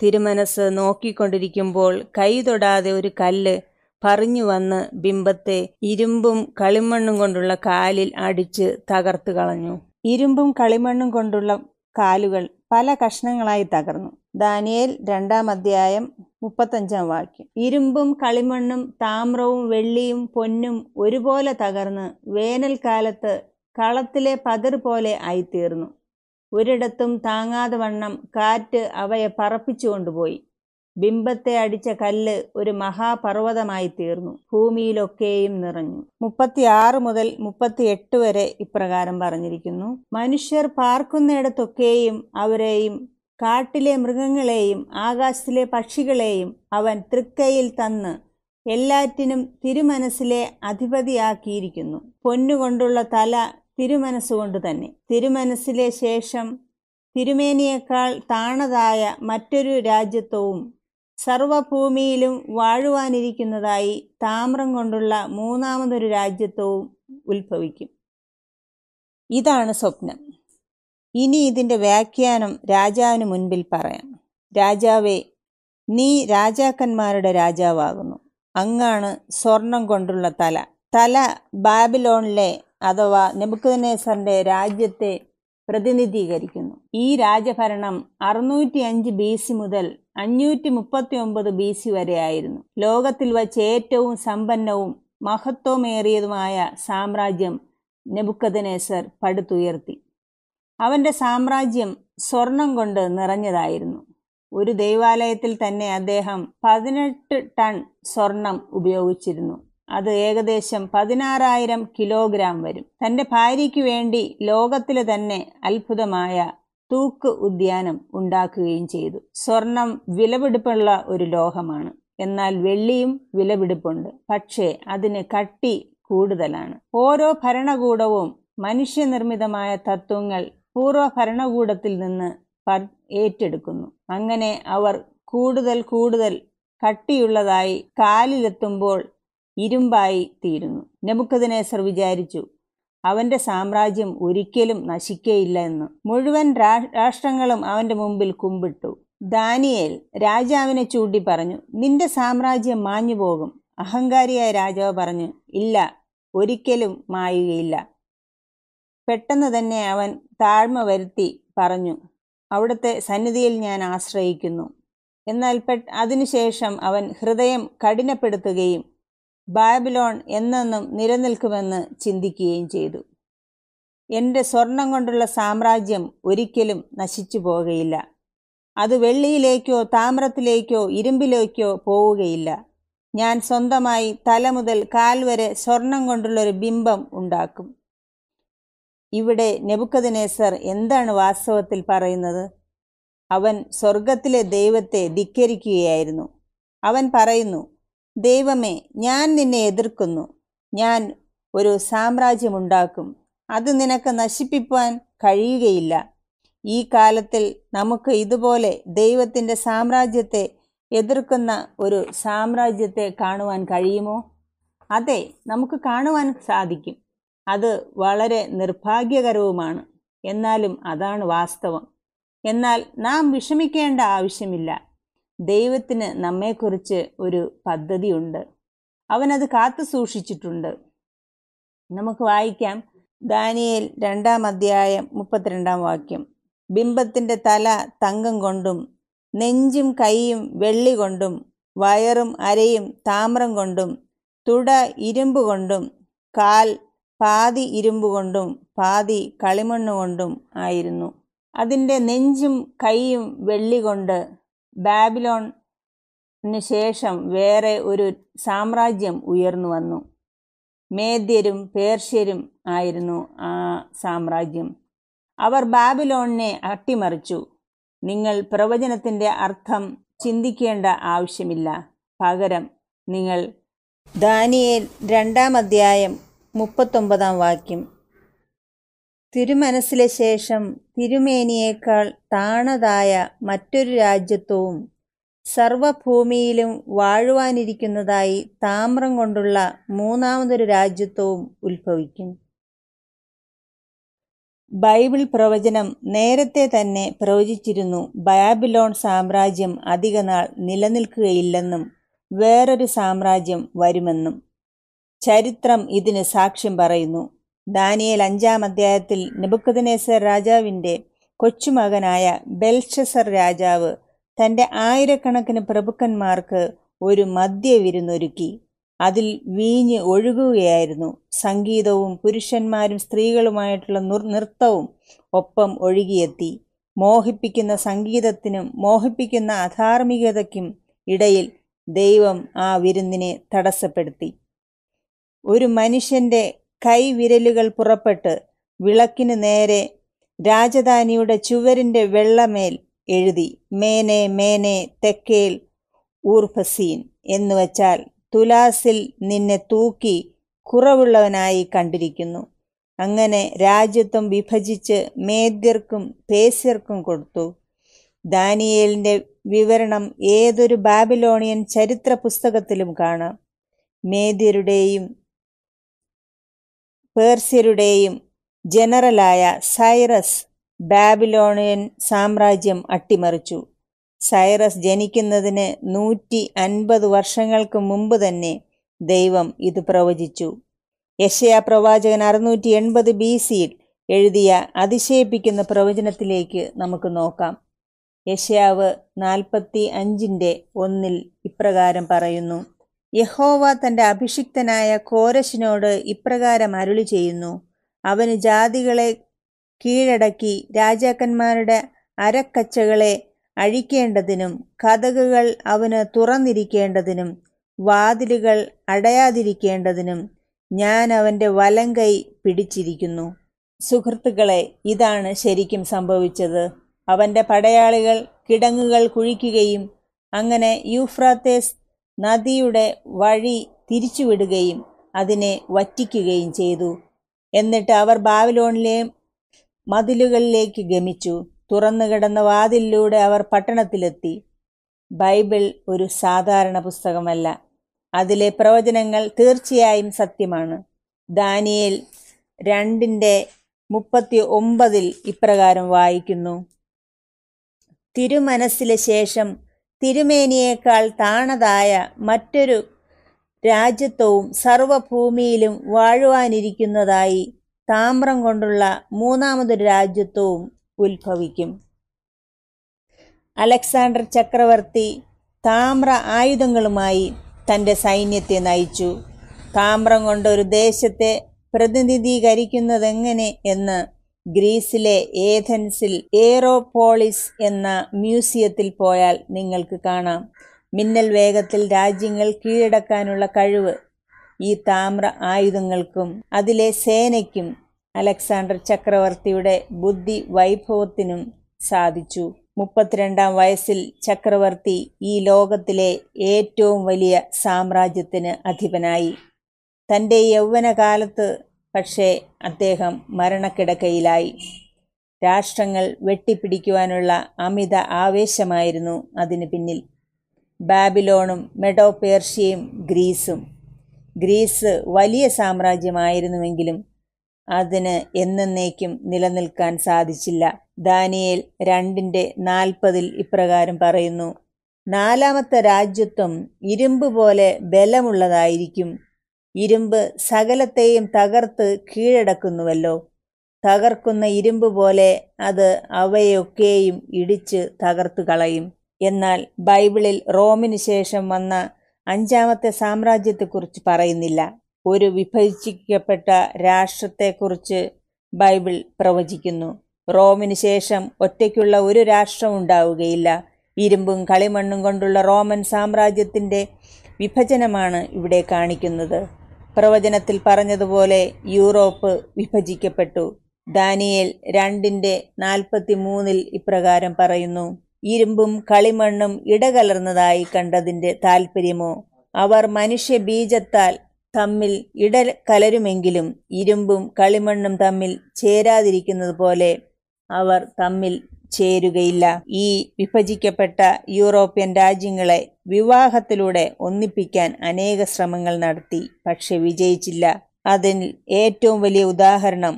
തിരുമനസ് നോക്കിക്കൊണ്ടിരിക്കുമ്പോൾ കൈ തൊടാതെ ഒരു കല്ല് പറഞ്ഞു വന്ന് ബിംബത്തെ ഇരുമ്പും കളിമണ്ണും കൊണ്ടുള്ള കാലിൽ അടിച്ച് തകർത്ത് കളഞ്ഞു. ഇരുമ്പും കളിമണ്ണും കൊണ്ടുള്ള കാലുകൾ പല കഷ്ണങ്ങളായി തകർന്നു. ദാനിയേൽ രണ്ടാം അധ്യായം മുപ്പത്തഞ്ചാം വാക്യം. ഇരുമ്പും കളിമണ്ണും താമ്രവും വെള്ളിയും പൊന്നും ഒരുപോലെ തകർന്ന് വേനൽക്കാലത്ത് കളത്തിലെ പതിർ പോലെ ആയിത്തീർന്നു. ഒരിടത്തും താങ്ങാതെ വണ്ണം കാറ്റ് അവയെ പറപ്പിച്ചു കൊണ്ടുപോയി. ബിംബത്തെ അടിച്ച കല്ല് ഒരു മഹാപർവ്വതമായി തീർന്നു, ഭൂമിയിലൊക്കെയും നിറഞ്ഞു. മുപ്പത്തിയാറ് മുതൽ മുപ്പത്തിയെട്ട് വരെ ഇപ്രകാരം പറഞ്ഞിരിക്കുന്നു: മനുഷ്യർ പാർക്കുന്നിടത്തൊക്കെയും അവരെയും കാട്ടിലെ മൃഗങ്ങളെയും ആകാശത്തിലെ പക്ഷികളെയും അവൻ തൃക്കയിൽ തന്ന് എല്ലാറ്റിനും തിരുമനസ്സിലെ അധിപതിയാക്കിയിരിക്കുന്നു. പൊന്നുകൊണ്ടുള്ള തല തിരുമനസ്സുകൊണ്ട് തന്നെ. തിരുമനസ്സിലെ ശേഷം തിരുമേനിയേക്കാൾ താണതായ മറ്റൊരു രാജ്യത്വവും സർവഭൂമിയിലും വാഴുവാനിരിക്കുന്നതായി താമ്രം കൊണ്ടുള്ള മൂന്നാമതൊരു രാജ്യത്വവും ഉത്ഭവിക്കും. ഇതാണ് സ്വപ്നം. ഇനി ഇതിൻ്റെ വ്യാഖ്യാനം രാജാവിന് മുൻപിൽ പറയാം. രാജാവേ, നീ രാജാക്കന്മാരുടെ രാജാവാകുന്നു. അങ്ങാണ് സ്വർണം കൊണ്ടുള്ള തല. തല ബാബിലോണിലെ അഥവാ നെബുക്കദ്നേസറിൻ്റെ രാജ്യത്തെ പ്രതിനിധീകരിക്കുന്നു. ഈ രാജഭരണം അറുന്നൂറ്റി അഞ്ച് ബി സി മുതൽ അഞ്ഞൂറ്റി മുപ്പത്തി ഒമ്പത് ബി സി വരെ ആയിരുന്നു. ലോകത്തിൽ വച്ച് ഏറ്റവും സമ്പന്നവും മഹത്വമേറിയതുമായ സാമ്രാജ്യം നെബുക്കദ്നേസർ പടുത്തുയർത്തി. അവൻ്റെ സാമ്രാജ്യം സ്വർണം കൊണ്ട് നിറഞ്ഞതായിരുന്നു. ഒരു ദൈവാലയത്തിൽ തന്നെ അദ്ദേഹം പതിനെട്ട് ടൺ സ്വർണം ഉപയോഗിച്ചിരുന്നു. അത് ഏകദേശം പതിനാറായിരം കിലോഗ്രാം വരും. തൻ്റെ ഭാര്യയ്ക്ക് വേണ്ടി ലോകത്തിലെ തന്നെ അത്ഭുതമായ തൂക്ക് ഉദ്യാനം ഉണ്ടാക്കുകയും ചെയ്തു. സ്വർണം വിലപിടിപ്പുള്ള ഒരു ലോഹമാണ്. എന്നാൽ വെള്ളിയും വിലപിടിപ്പുണ്ട്, പക്ഷേ അതിന് കട്ടി കൂടുതലാണ്. ഓരോ ഭരണകൂടവും മനുഷ്യനിർമ്മിതമായ തത്വങ്ങൾ പൂർവ്വ ഭരണകൂടത്തിൽ നിന്ന് ഏറ്റെടുക്കുന്നു. അങ്ങനെ അവർ കൂടുതൽ കൂടുതൽ കട്ടിയുള്ളതായി കാലിലെത്തുമ്പോൾ ഇരുമ്പായി തീരുന്നു. നെബുക്കദ്നേസർ വിചാരിച്ചു അവൻ്റെ സാമ്രാജ്യം ഒരിക്കലും നശിക്കയില്ല എന്ന്. മുഴുവൻ രാഷ്ട്രങ്ങളും അവൻ്റെ മുമ്പിൽ കുമ്പിട്ടു. ദാനിയേൽ രാജാവിനെ ചൂണ്ടി പറഞ്ഞു, നിന്റെ സാമ്രാജ്യം മാഞ്ഞു പോകും. അഹങ്കാരിയായ രാജാവ് പറഞ്ഞു, ഇല്ല, ഒരിക്കലും മായുകയില്ല. പെട്ടെന്ന് തന്നെ അവൻ താഴ്മ വരുത്തി പറഞ്ഞു, അവിടുത്തെ സന്നിധിയിൽ ഞാൻ ആശ്രയിക്കുന്നു. എന്നാൽ പെട്ട് അതിനുശേഷം അവൻ ഹൃദയം കഠിനപ്പെടുത്തുകയും ബാബിലോൺ എന്നെന്നും നിലനിൽക്കുമെന്ന് ചിന്തിക്കുകയും ചെയ്തു. എൻ്റെ സ്വർണം കൊണ്ടുള്ള സാമ്രാജ്യം ഒരിക്കലും നശിച്ചു പോകുകയില്ല. അത് വെള്ളിയിലേക്കോ താമ്രത്തിലേക്കോ ഇരുമ്പിലേക്കോ പോവുകയില്ല. ഞാൻ സ്വന്തമായി തല മുതൽ കാൽ വരെ സ്വർണം കൊണ്ടുള്ളൊരു ബിംബം ഉണ്ടാക്കും. ഇവിടെ നെബുക്കദ്നേസർ എന്താണ് വാസ്തവത്തിൽ പറയുന്നത്? അവൻ സ്വർഗത്തിലെ ദൈവത്തെ ധിക്കരിക്കുകയായിരുന്നു. അവൻ പറയുന്നു, ദൈവമേ, ഞാൻ നിന്നെ എതിർക്കുന്നു. ഞാൻ ഒരു സാമ്രാജ്യമുണ്ടാക്കും, അത് നിനക്ക് നശിപ്പിപ്പാൻ കഴിയുകയില്ല. ഈ കാലത്തിൽ നമുക്ക് ഇതുപോലെ ദൈവത്തിൻ്റെ സാമ്രാജ്യത്തെ എതിർക്കുന്ന ഒരു സാമ്രാജ്യത്തെ കാണുവാൻ കഴിയുമോ? അതെ, നമുക്ക് കാണുവാൻ സാധിക്കും. അത് വളരെ നിർഭാഗ്യകരവുമാണ്. എന്നാലും അതാണ് വാസ്തവം. എന്നാൽ നാം വിഷമിക്കേണ്ട ആവശ്യമില്ല. ദൈവത്തിന് നമ്മെക്കുറിച്ച് ഒരു പദ്ധതിയുണ്ട്. അവനത് കാത്തു സൂക്ഷിച്ചിട്ടുണ്ട്. നമുക്ക് വായിക്കാം. ദാനിയേൽ രണ്ടാം അധ്യായം മുപ്പത്തിരണ്ടാം വാക്യം. ബിംബത്തിൻ്റെ തല തങ്കം കൊണ്ടും നെഞ്ചും കൈയും വെള്ളി കൊണ്ടും വയറും അരയും താമ്രം കൊണ്ടും തുട ഇരുമ്പ് കൊണ്ടും കാൽ പാതി ഇരുമ്പ് കൊണ്ടും പാതി കളിമണ്ണ് കൊണ്ടും ആയിരുന്നു. അതിൻ്റെ നെഞ്ചും കൈയും വെള്ളി കൊണ്ട് ബാബിലോണിന് ശേഷം വേറെ ഒരു സാമ്രാജ്യം ഉയർന്നു വന്നു. മേദ്യരും പേർഷ്യരും ആയിരുന്നു ആ സാമ്രാജ്യം. അവർ ബാബിലോണിനെ അട്ടിമറിച്ചു. നിങ്ങൾ പ്രവചനത്തിൻ്റെ അർത്ഥം ചിന്തിക്കേണ്ട ആവശ്യമില്ല. പകരം നിങ്ങൾ ദാനിയേൽ രണ്ടാം അധ്യായം മുപ്പത്തൊമ്പതാം വാക്യം തിരുമനസ്സിലെ ശേഷം തിരുമേനിയേക്കാൾ താണതായ മറ്റൊരു രാജ്യത്വവും സർവഭൂമിയിലും വാഴുവാനിരിക്കുന്നതായി താമ്രം കൊണ്ടുള്ള മൂന്നാമതൊരു രാജ്യത്വവും ഉത്ഭവിക്കും. ബൈബിൾ പ്രവചനം നേരത്തെ തന്നെ പ്രവചിച്ചിരുന്നു. ബാബിലോൺ സാമ്രാജ്യം അധികനാൾ നിലനിൽക്കുകയില്ലെന്നും വേറൊരു സാമ്രാജ്യം വരുമെന്നും ചരിത്രം ഇതിന് സാക്ഷ്യം പറയുന്നു. ദാനിയേൽ അഞ്ചാം അധ്യായത്തിൽ നെബുക്കദ്നേസർ രാജാവിൻ്റെ കൊച്ചുമകനായ ബെൽഷസർ രാജാവ് തൻ്റെ ആയിരക്കണക്കിന് പ്രഭുക്കന്മാർക്ക് ഒരു മദ്യവിരുന്നൊരുക്കി. അതിൽ വീഞ്ഞ് ഒഴുകുകയായിരുന്നു. സംഗീതവും പുരുഷന്മാരും സ്ത്രീകളുമായിട്ടുള്ള നൃത്തവും ഒപ്പം ഒഴുകിയെത്തി. മോഹിപ്പിക്കുന്ന സംഗീതത്തിനും മോഹിപ്പിക്കുന്ന അധാർമികതയ്ക്കും ഇടയിൽ ദൈവം ആ വിരുന്നിനെ തടസ്സപ്പെടുത്തി. ഒരു മനുഷ്യൻ്റെ കൈവിരലുകൾ പുറപ്പെട്ട് വിളക്കിന് നേരെ രാജധാനിയുടെ ചുവരിൻ്റെ വെള്ളമേൽ എഴുതി മേനെ മേനെ തെക്കേൽ ഊർഫസീൻ എന്നുവച്ചാൽ തുലാസിൽ നിന്നെ തൂക്കി കുറവുള്ളവനായി കണ്ടിരിക്കുന്നു. അങ്ങനെ രാജ്യത്വം വിഭജിച്ച് മേദ്യർക്കും പേസ്യർക്കും കൊടുത്തു. ദാനിയേലിൻ്റെ വിവരണം ഏതൊരു ബാബിലോണിയൻ ചരിത്ര പുസ്തകത്തിലും കാണാം. മേദ്യരുടെയും പേർസ്യരുടെയും ജനറലായ സൈറസ് ബാബിലോണിയൻ സാമ്രാജ്യം അട്ടിമറിച്ചു. സൈറസ് ജനിക്കുന്നതിന് നൂറ്റി അൻപത് വർഷങ്ങൾക്ക് മുമ്പ് തന്നെ ദൈവം ഇത് പ്രവചിച്ചു. യെശയ്യാ പ്രവാചകൻ അറുന്നൂറ്റി എൺപത് ബി സിയിൽ എഴുതിയ അതിശയിപ്പിക്കുന്ന പ്രവചനത്തിലേക്ക് നമുക്ക് നോക്കാം. യെശയ്യാവ് നാൽപ്പത്തി അഞ്ചിൻ്റെ ഒന്നിൽ ഇപ്രകാരം പറയുന്നു: യഹോവ തൻ്റെ അഭിഷിക്തനായ കോരശിനോട് ഇപ്രകാരം അരുളി ചെയ്യുന്നു, അവന് ജാതികളെ കീഴടക്കി രാജാക്കന്മാരുടെ അരക്കച്ചകളെ അഴിക്കേണ്ടതിനും കതകുകൾ അവന് തുറന്നിരിക്കേണ്ടതിനും വാതിലുകൾ അടയാതിരിക്കേണ്ടതിനും ഞാൻ അവൻ്റെ വലങ്കൈ പിടിച്ചിരിക്കുന്നു. സുഹൃത്തുക്കളെ, ഇതാണ് ശരിക്കും സംഭവിച്ചത്. അവൻ്റെ പടയാളികൾ കിടങ്ങുകൾ കുഴിക്കുകയും അങ്ങനെ യൂഫ്രാത്തേസ് നദിയുടെ വഴി തിരിച്ചുവിടുകയും അതിനെ വറ്റിക്കുകയും ചെയ്തു. എന്നിട്ട് അവർ ബാബിലോണിലെ മതിലുകളിലേക്ക് ഗമിച്ചു. തുറന്നുകിടന്ന വാതിലിലൂടെ അവർ പട്ടണത്തിലെത്തി. ബൈബിൾ ഒരു സാധാരണ പുസ്തകമല്ല. അതിലെ പ്രവചനങ്ങൾ തീർച്ചയായും സത്യമാണ്. ദാനിയേൽ രണ്ടിൻ്റെ മുപ്പത്തി ഒമ്പതിൽ ഇപ്രകാരം വായിക്കുന്നു: തിരുമനസ്സിലെ ശേഷം തിരുമേനിയേക്കാൾ താണതായ മറ്റൊരു രാജ്യത്വവും സർവഭൂമിയിലും വാഴുവാനിരിക്കുന്നതായി താമ്രം കൊണ്ടുള്ള മൂന്നാമതൊരു രാജ്യത്വവും ഉത്ഭവിക്കും. അലക്സാണ്ടർ ചക്രവർത്തി താമ്ര ആയുധങ്ങളുമായി തൻ്റെ സൈന്യത്തെ നയിച്ചു. താമ്രം കൊണ്ട് ഒരു ദേശത്തെ പ്രതിനിധീകരിക്കുന്നതെങ്ങനെ എന്ന് ഗ്രീസിലെ ഏഥൻസിൽ ഏറോപോളിസ് എന്ന മ്യൂസിയത്തിൽ പോയാൽ നിങ്ങൾക്ക് കാണാം. മിന്നൽ വേഗത്തിൽ രാജ്യങ്ങൾ കീഴടക്കാനുള്ള കഴിവ് ഈ താമ്ര ആയുധങ്ങൾക്കും അതിലെ സേനയ്ക്കും അലക്സാണ്ടർ ചക്രവർത്തിയുടെ ബുദ്ധി വൈഭവത്തിനും സാധിച്ചു. മുപ്പത്തിരണ്ടാം വയസ്സിൽ ചക്രവർത്തി ഈ ലോകത്തിലെ ഏറ്റവും വലിയ സാമ്രാജ്യത്തിന് അധിപനായി. തൻ്റെ യൗവനകാലത്ത് പക്ഷേ അദ്ദേഹം മരണക്കിടക്കയിലായി. രാഷ്ട്രങ്ങൾ വെട്ടിപ്പിടിക്കുവാനുള്ള അമിത ആവേശമായിരുന്നു അതിന് പിന്നിൽ. ബാബിലോണും മെഡോപേർഷ്യയും ഗ്രീസും. ഗ്രീസ് വലിയ സാമ്രാജ്യമായിരുന്നുവെങ്കിലും അതിന് എന്നേക്കും നിലനിൽക്കാൻ സാധിച്ചില്ല. ദാനിയേൽ രണ്ടിൻ്റെ നാൽപ്പതിൽ ഇപ്രകാരം പറയുന്നു: നാലാമത്തെ രാജ്യത്വം ഇരുമ്പ് പോലെ ബലമുള്ളതായിരിക്കും. ഇരുമ്പ് സകലത്തെയും തകർത്ത് കീഴടക്കുന്നുവല്ലോ. തകർക്കുന്ന ഇരുമ്പ് പോലെ അത് അവയൊക്കെയും ഇടിച്ച് തകർത്തു കളയും. എന്നാൽ ബൈബിളിൽ റോമിന് ശേഷം വന്ന അഞ്ചാമത്തെ സാമ്രാജ്യത്തെക്കുറിച്ച് പറയുന്നില്ല. ഒരു വിഭജിക്കപ്പെട്ട രാഷ്ട്രത്തെക്കുറിച്ച് ബൈബിൾ പ്രവചിക്കുന്നു. റോമിന് ശേഷം ഒറ്റയ്ക്കുള്ള ഒരു രാഷ്ട്രം ഉണ്ടാവുകയില്ല. ഇരുമ്പും കളിമണ്ണും കൊണ്ടുള്ള റോമൻ സാമ്രാജ്യത്തിൻ്റെ വിഭജനമാണ് ഇവിടെ കാണിക്കുന്നത്. പ്രവചനത്തിൽ പറഞ്ഞതുപോലെ യൂറോപ്പ് വിഭജിക്കപ്പെട്ടു. ദാനിയേൽ രണ്ടിൻ്റെ നാൽപ്പത്തി മൂന്നിൽ ഇപ്രകാരം പറയുന്നു: ഇരുമ്പും കളിമണ്ണും ഇടകലർന്നതായി കണ്ടതിൻ്റെ താൽപ്പര്യമോ അവർ മനുഷ്യ ബീജത്താൽ തമ്മിൽ ഇട കലരുമെങ്കിലും ഇരുമ്പും കളിമണ്ണും തമ്മിൽ ചേരാതിരിക്കുന്നത് പോലെ അവർ തമ്മിൽ ചേരുകയില്ല. ഈ വിഭജിക്കപ്പെട്ട യൂറോപ്യൻ രാജ്യങ്ങളെ വിവാഹത്തിലൂടെ ഒന്നിപ്പിക്കാൻ അനേക ശ്രമങ്ങൾ നടത്തി, പക്ഷെ വിജയിച്ചില്ല. അതിൽ ഏറ്റവും വലിയ ഉദാഹരണം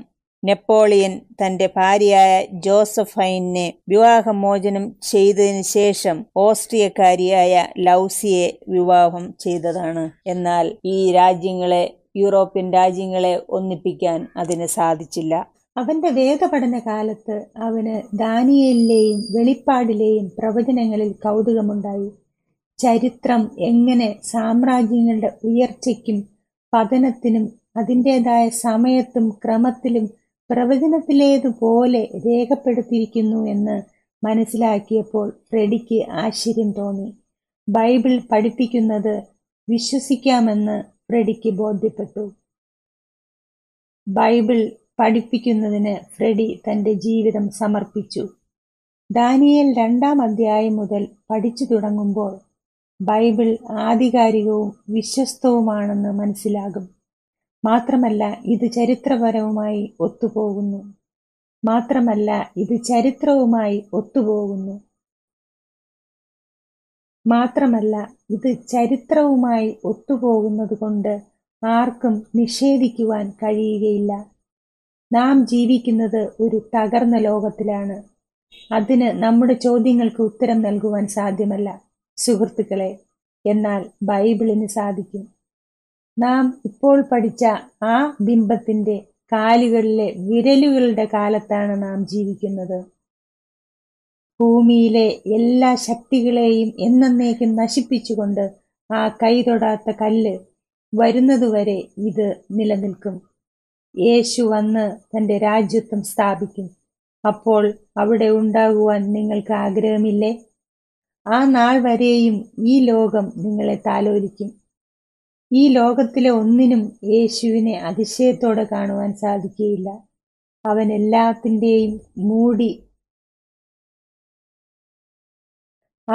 നെപ്പോളിയൻ തന്റെ ഭാര്യയായ ജോസഫൈനെ വിവാഹമോചനം ചെയ്തതിന് ശേഷം ഓസ്ട്രിയക്കാരിയായ ലൗസിയെ വിവാഹം ചെയ്തതാണ്. എന്നാൽ ഈ രാജ്യങ്ങളെ യൂറോപ്യൻ രാജ്യങ്ങളെ ഒന്നിപ്പിക്കാൻ അതിന് സാധിച്ചില്ല. അവന്റെ വേദപഠന കാലത്ത് അവന് ദാനിയേലിലെയും വെളിപ്പാടിലെയും പ്രവചനങ്ങളിൽ കൗതുകമുണ്ടായി. ചരിത്രം എങ്ങനെ സാമ്രാജ്യങ്ങളുടെ ഉയർച്ചയ്ക്കും പതനത്തിനും അതിൻ്റെതായ സമയത്തും ക്രമത്തിലും പ്രവചനത്തിലേതുപോലെ രേഖപ്പെടുത്തിയിരിക്കുന്നു എന്ന് മനസ്സിലാക്കിയപ്പോൾ ഫ്രെഡിക്ക് ആശ്ചര്യം തോന്നി. ബൈബിൾ പഠിപ്പിക്കുന്നത് വിശ്വസിക്കാമെന്ന് ഫ്രെഡിക്ക് ബോധ്യപ്പെട്ടു. ബൈബിൾ പഠിപ്പിക്കുന്നതിന് ഫ്രെഡി തൻ്റെ ജീവിതം സമർപ്പിച്ചു. ദാനിയേൽ രണ്ടാം അധ്യായം മുതൽ പഠിച്ചു തുടങ്ങുമ്പോൾ ബൈബിൾ ആധികാരികവും വിശ്വസ്തവുമാണെന്ന് മനസ്സിലാകും. മാത്രമല്ല ഇത് ചരിത്രപരവുമായി ഒത്തുപോകുന്നു. മാത്രമല്ല ഇത് ചരിത്രവുമായി ഒത്തുപോകുന്നു മാത്രമല്ല ഇത് ചരിത്രവുമായി ഒത്തുപോകുന്നത് കൊണ്ട് ആർക്കും നിഷേധിക്കുവാൻ കഴിയുകയില്ല. നാം ജീവിക്കുന്നത് ഒരു തകർന്ന ലോകത്തിലാണ്. അതിന് നമ്മുടെ ചോദ്യങ്ങൾക്ക് ഉത്തരം നൽകുവാൻ സാധ്യമല്ല സുഹൃത്തുക്കളെ, എന്നാൽ ബൈബിളിന് സാധിക്കും. നാം ഇപ്പോൾ പഠിച്ച ആ ബിംബത്തിന്റെ കാലുകളിലെ വിരലുകളുടെ കാലത്താണ് നാം ജീവിക്കുന്നത്. ഭൂമിയിലെ എല്ലാ ശക്തികളെയും എന്നേക്കും നശിപ്പിച്ചുകൊണ്ട് ആ കൈ തൊടാത്ത കല്ല് വരുന്നതുവരെ ഇത് നിലനിൽക്കും. യേശു വന്ന് തൻ്റെ രാജ്യത്വം സ്ഥാപിക്കും. അപ്പോൾ അവിടെ ഉണ്ടാകുവാൻ നിങ്ങൾക്ക് ആഗ്രഹമില്ലേ? ആ നാൾ വരെയും ഈ ലോകം നിങ്ങളെ താലോലിക്കും. ഈ ലോകത്തിലെ ഒന്നിനും യേശുവിനെ അതിശയത്തോടെ കാണുവാൻ സാധിക്കുകയില്ല. അവൻ എല്ലാത്തിൻ്റെയും മൂടി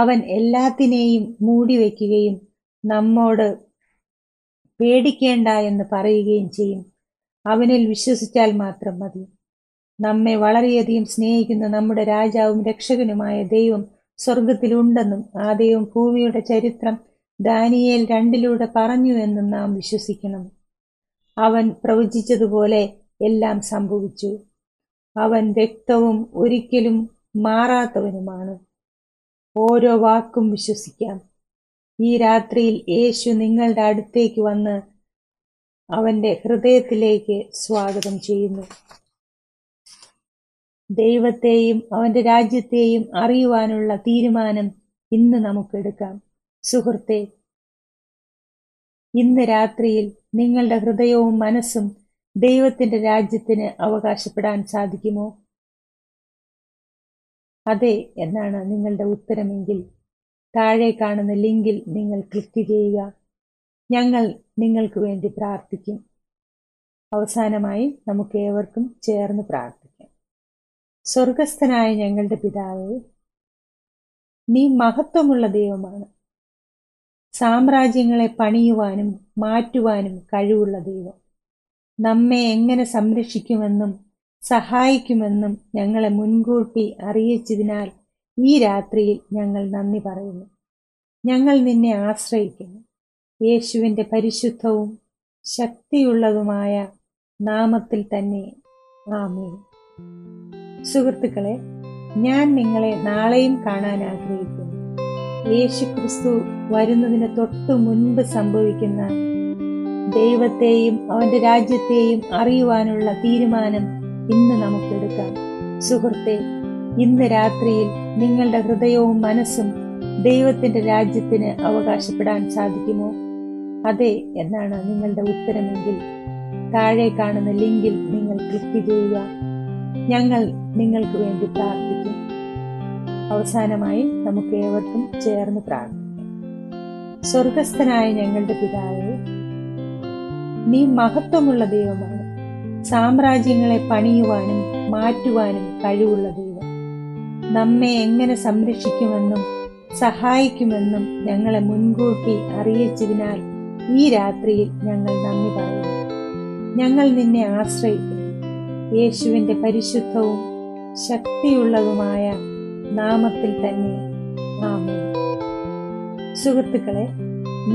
അവൻ എല്ലാത്തിനെയും മൂടി വയ്ക്കുകയും നമ്മോട് പേടിക്കേണ്ട എന്ന് പറയുകയും ചെയ്യും. അവനിൽ വിശ്വസിച്ചാൽ മാത്രം മതി. നമ്മെ വളരെയധികം സ്നേഹിക്കുന്ന നമ്മുടെ രാജാവും രക്ഷകനുമായ ദൈവം സ്വർഗത്തിലുണ്ടെന്നും ആ ദൈവം ഭൂമിയുടെ ചരിത്രം ദാനിയേൽ രണ്ടിലൂടെ പറഞ്ഞു എന്നും നാം വിശ്വസിക്കണം. അവൻ പ്രവചിച്ചതുപോലെ എല്ലാം സംഭവിച്ചു. അവൻ വ്യക്തവും ഒരിക്കലും മാറാത്തവനുമാണ്. ഓരോ വാക്കും വിശ്വസിക്കാം. ഈ രാത്രിയിൽ യേശു നിങ്ങളുടെ അടുത്തേക്ക് വന്ന് അവൻ്റെ ഹൃദയത്തിലേക്ക് സ്വാഗതം ചെയ്യുന്നു. ദൈവത്തെയും അവൻ്റെ രാജ്യത്തെയും അറിയുവാനുള്ള തീരുമാനം ഇന്ന് നമുക്കെടുക്കാം. സുഹൃത്തെ, ഇന്ന് രാത്രിയിൽ നിങ്ങളുടെ ഹൃദയവും മനസ്സും ദൈവത്തിൻ്റെ രാജ്യത്തിന് അവകാശപ്പെടാൻ സാധിക്കുമോ? അതെ എന്നാണ് നിങ്ങളുടെ ഉത്തരമെങ്കിൽ താഴെ കാണുന്ന ലിങ്കിൽ നിങ്ങൾ ക്ലിക്ക് ചെയ്യുക. ഞങ്ങൾ നിങ്ങൾക്ക് വേണ്ടി പ്രാർത്ഥിക്കും. അവസാനമായി നമുക്ക് ഏവർക്കും ചേർന്ന് പ്രാർത്ഥിക്കാം. സ്വർഗസ്ഥനായ ഞങ്ങളുടെ പിതാവേ, നീ മഹത്വമുള്ള ദൈവമാണ്. സാമ്രാജ്യങ്ങളെ പണിയുവാനും മാറ്റുവാനും കഴിവുള്ള ദൈവം. നമ്മെ എങ്ങനെ സംരക്ഷിക്കുമെന്നും സഹായിക്കുമെന്നും ഞങ്ങളെ മുൻകൂട്ടി അറിയിച്ചതിനാൽ ഈ രാത്രിയിൽ ഞങ്ങൾ നന്ദി പറയുന്നു. ഞങ്ങൾ നിന്നെ ആശ്രയിക്കുന്നു. യേശുവിൻ്റെ പരിശുദ്ധവും ശക്തിയുള്ളതുമായ നാമത്തിൽ തന്നെ, ആമേൻ. സുഹൃത്തുക്കളെ, ഞാൻ നിങ്ങളെ നാളെയും കാണാൻ ആഗ്രഹിക്കുന്നു. യേശുക്രിസ്തു വരുന്നതിന് തൊട്ടു മുൻപ് സംഭവിക്കുന്ന ദൈവത്തെയും അവൻ്റെ രാജ്യത്തെയും അറിയുവാനുള്ള തീരുമാനം ഇന്ന് നമുക്കെടുക്കാം. സുഹൃത്തെ, ഇന്ന് രാത്രിയിൽ നിങ്ങളുടെ ഹൃദയവും മനസ്സും ദൈവത്തിൻ്റെ രാജ്യത്തിന് അവകാശപ്പെടാൻ സാധിക്കുമോ? അതെ എന്നാണ് നിങ്ങളുടെ ഉത്തരമെങ്കിൽ താഴെ കാണുന്ന ലിങ്കിൽ നിങ്ങൾ ക്ലിക്ക് ചെയ്യുക. ഞങ്ങൾ നിങ്ങൾക്ക് വേണ്ടി പ്രാർത്ഥിക്കും. അവസാനമായി നമുക്ക് ഏവർക്കും ചേർന്ന് പ്രാർത്ഥിക്കാം. സ്വർഗസ്ഥനായ ഞങ്ങളുടെ പിതാവേ, നീ മഹത്വമുള്ള ദൈവമാണ്. സാമ്രാജ്യങ്ങളെ പണിയുവാനും മാറ്റുവാനും കഴിവുള്ള ദൈവം. നമ്മെ എങ്ങനെ സംരക്ഷിക്കുമെന്നും സഹായിക്കുമെന്നും ഞങ്ങളെ മുൻകൂട്ടി അറിയിച്ചതിനാൽ ഈ രാത്രിയിൽ ഞങ്ങൾ നന്ദി പറയുന്നു. ഞങ്ങൾ നിന്നെ ആശ്രയിക്കുന്നു. യേശുവിൻ്റെ പരിശുദ്ധവും ശക്തിയുള്ളതുമായ നാമത്തിൽ തന്നെ ആമേൻ. സുഹൃത്തുക്കളെ,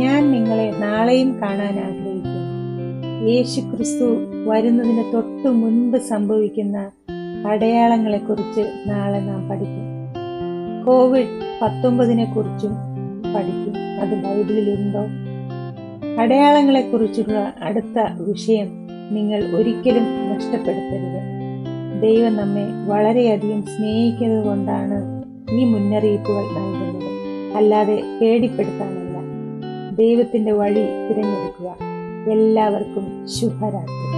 ഞാൻ നിങ്ങളെ നാളെയും കാണാൻ ആഗ്രഹിക്കുന്നു. യേശുക്രിസ്തു വരുന്നതിന് തൊട്ടു മുൻപ് സംഭവിക്കുന്ന അടയാളങ്ങളെക്കുറിച്ച് നാളെ നാം പഠിക്കും. കോവിഡ് പത്തൊമ്പതിനെ കുറിച്ചും പഠിക്കും. അത് ബൈബിളിലുണ്ടോ? അടയാളങ്ങളെക്കുറിച്ചുള്ള അടുത്ത വിഷയം നിങ്ങൾ ഒരിക്കലും നഷ്ടപ്പെടുത്തരുത്. ദൈവം നമ്മെ വളരെയധികം സ്നേഹിക്കുന്നത് കൊണ്ടാണ് ഈ മുന്നറിയിപ്പുകൾ നൽകുന്നത്, അല്ലാതെ പേടിപ്പെടുത്താനല്ല. ദൈവത്തിൻ്റെ വഴി തിരഞ്ഞെടുക്കുക. എല്ലാവർക്കും ശുഭരാത്രി.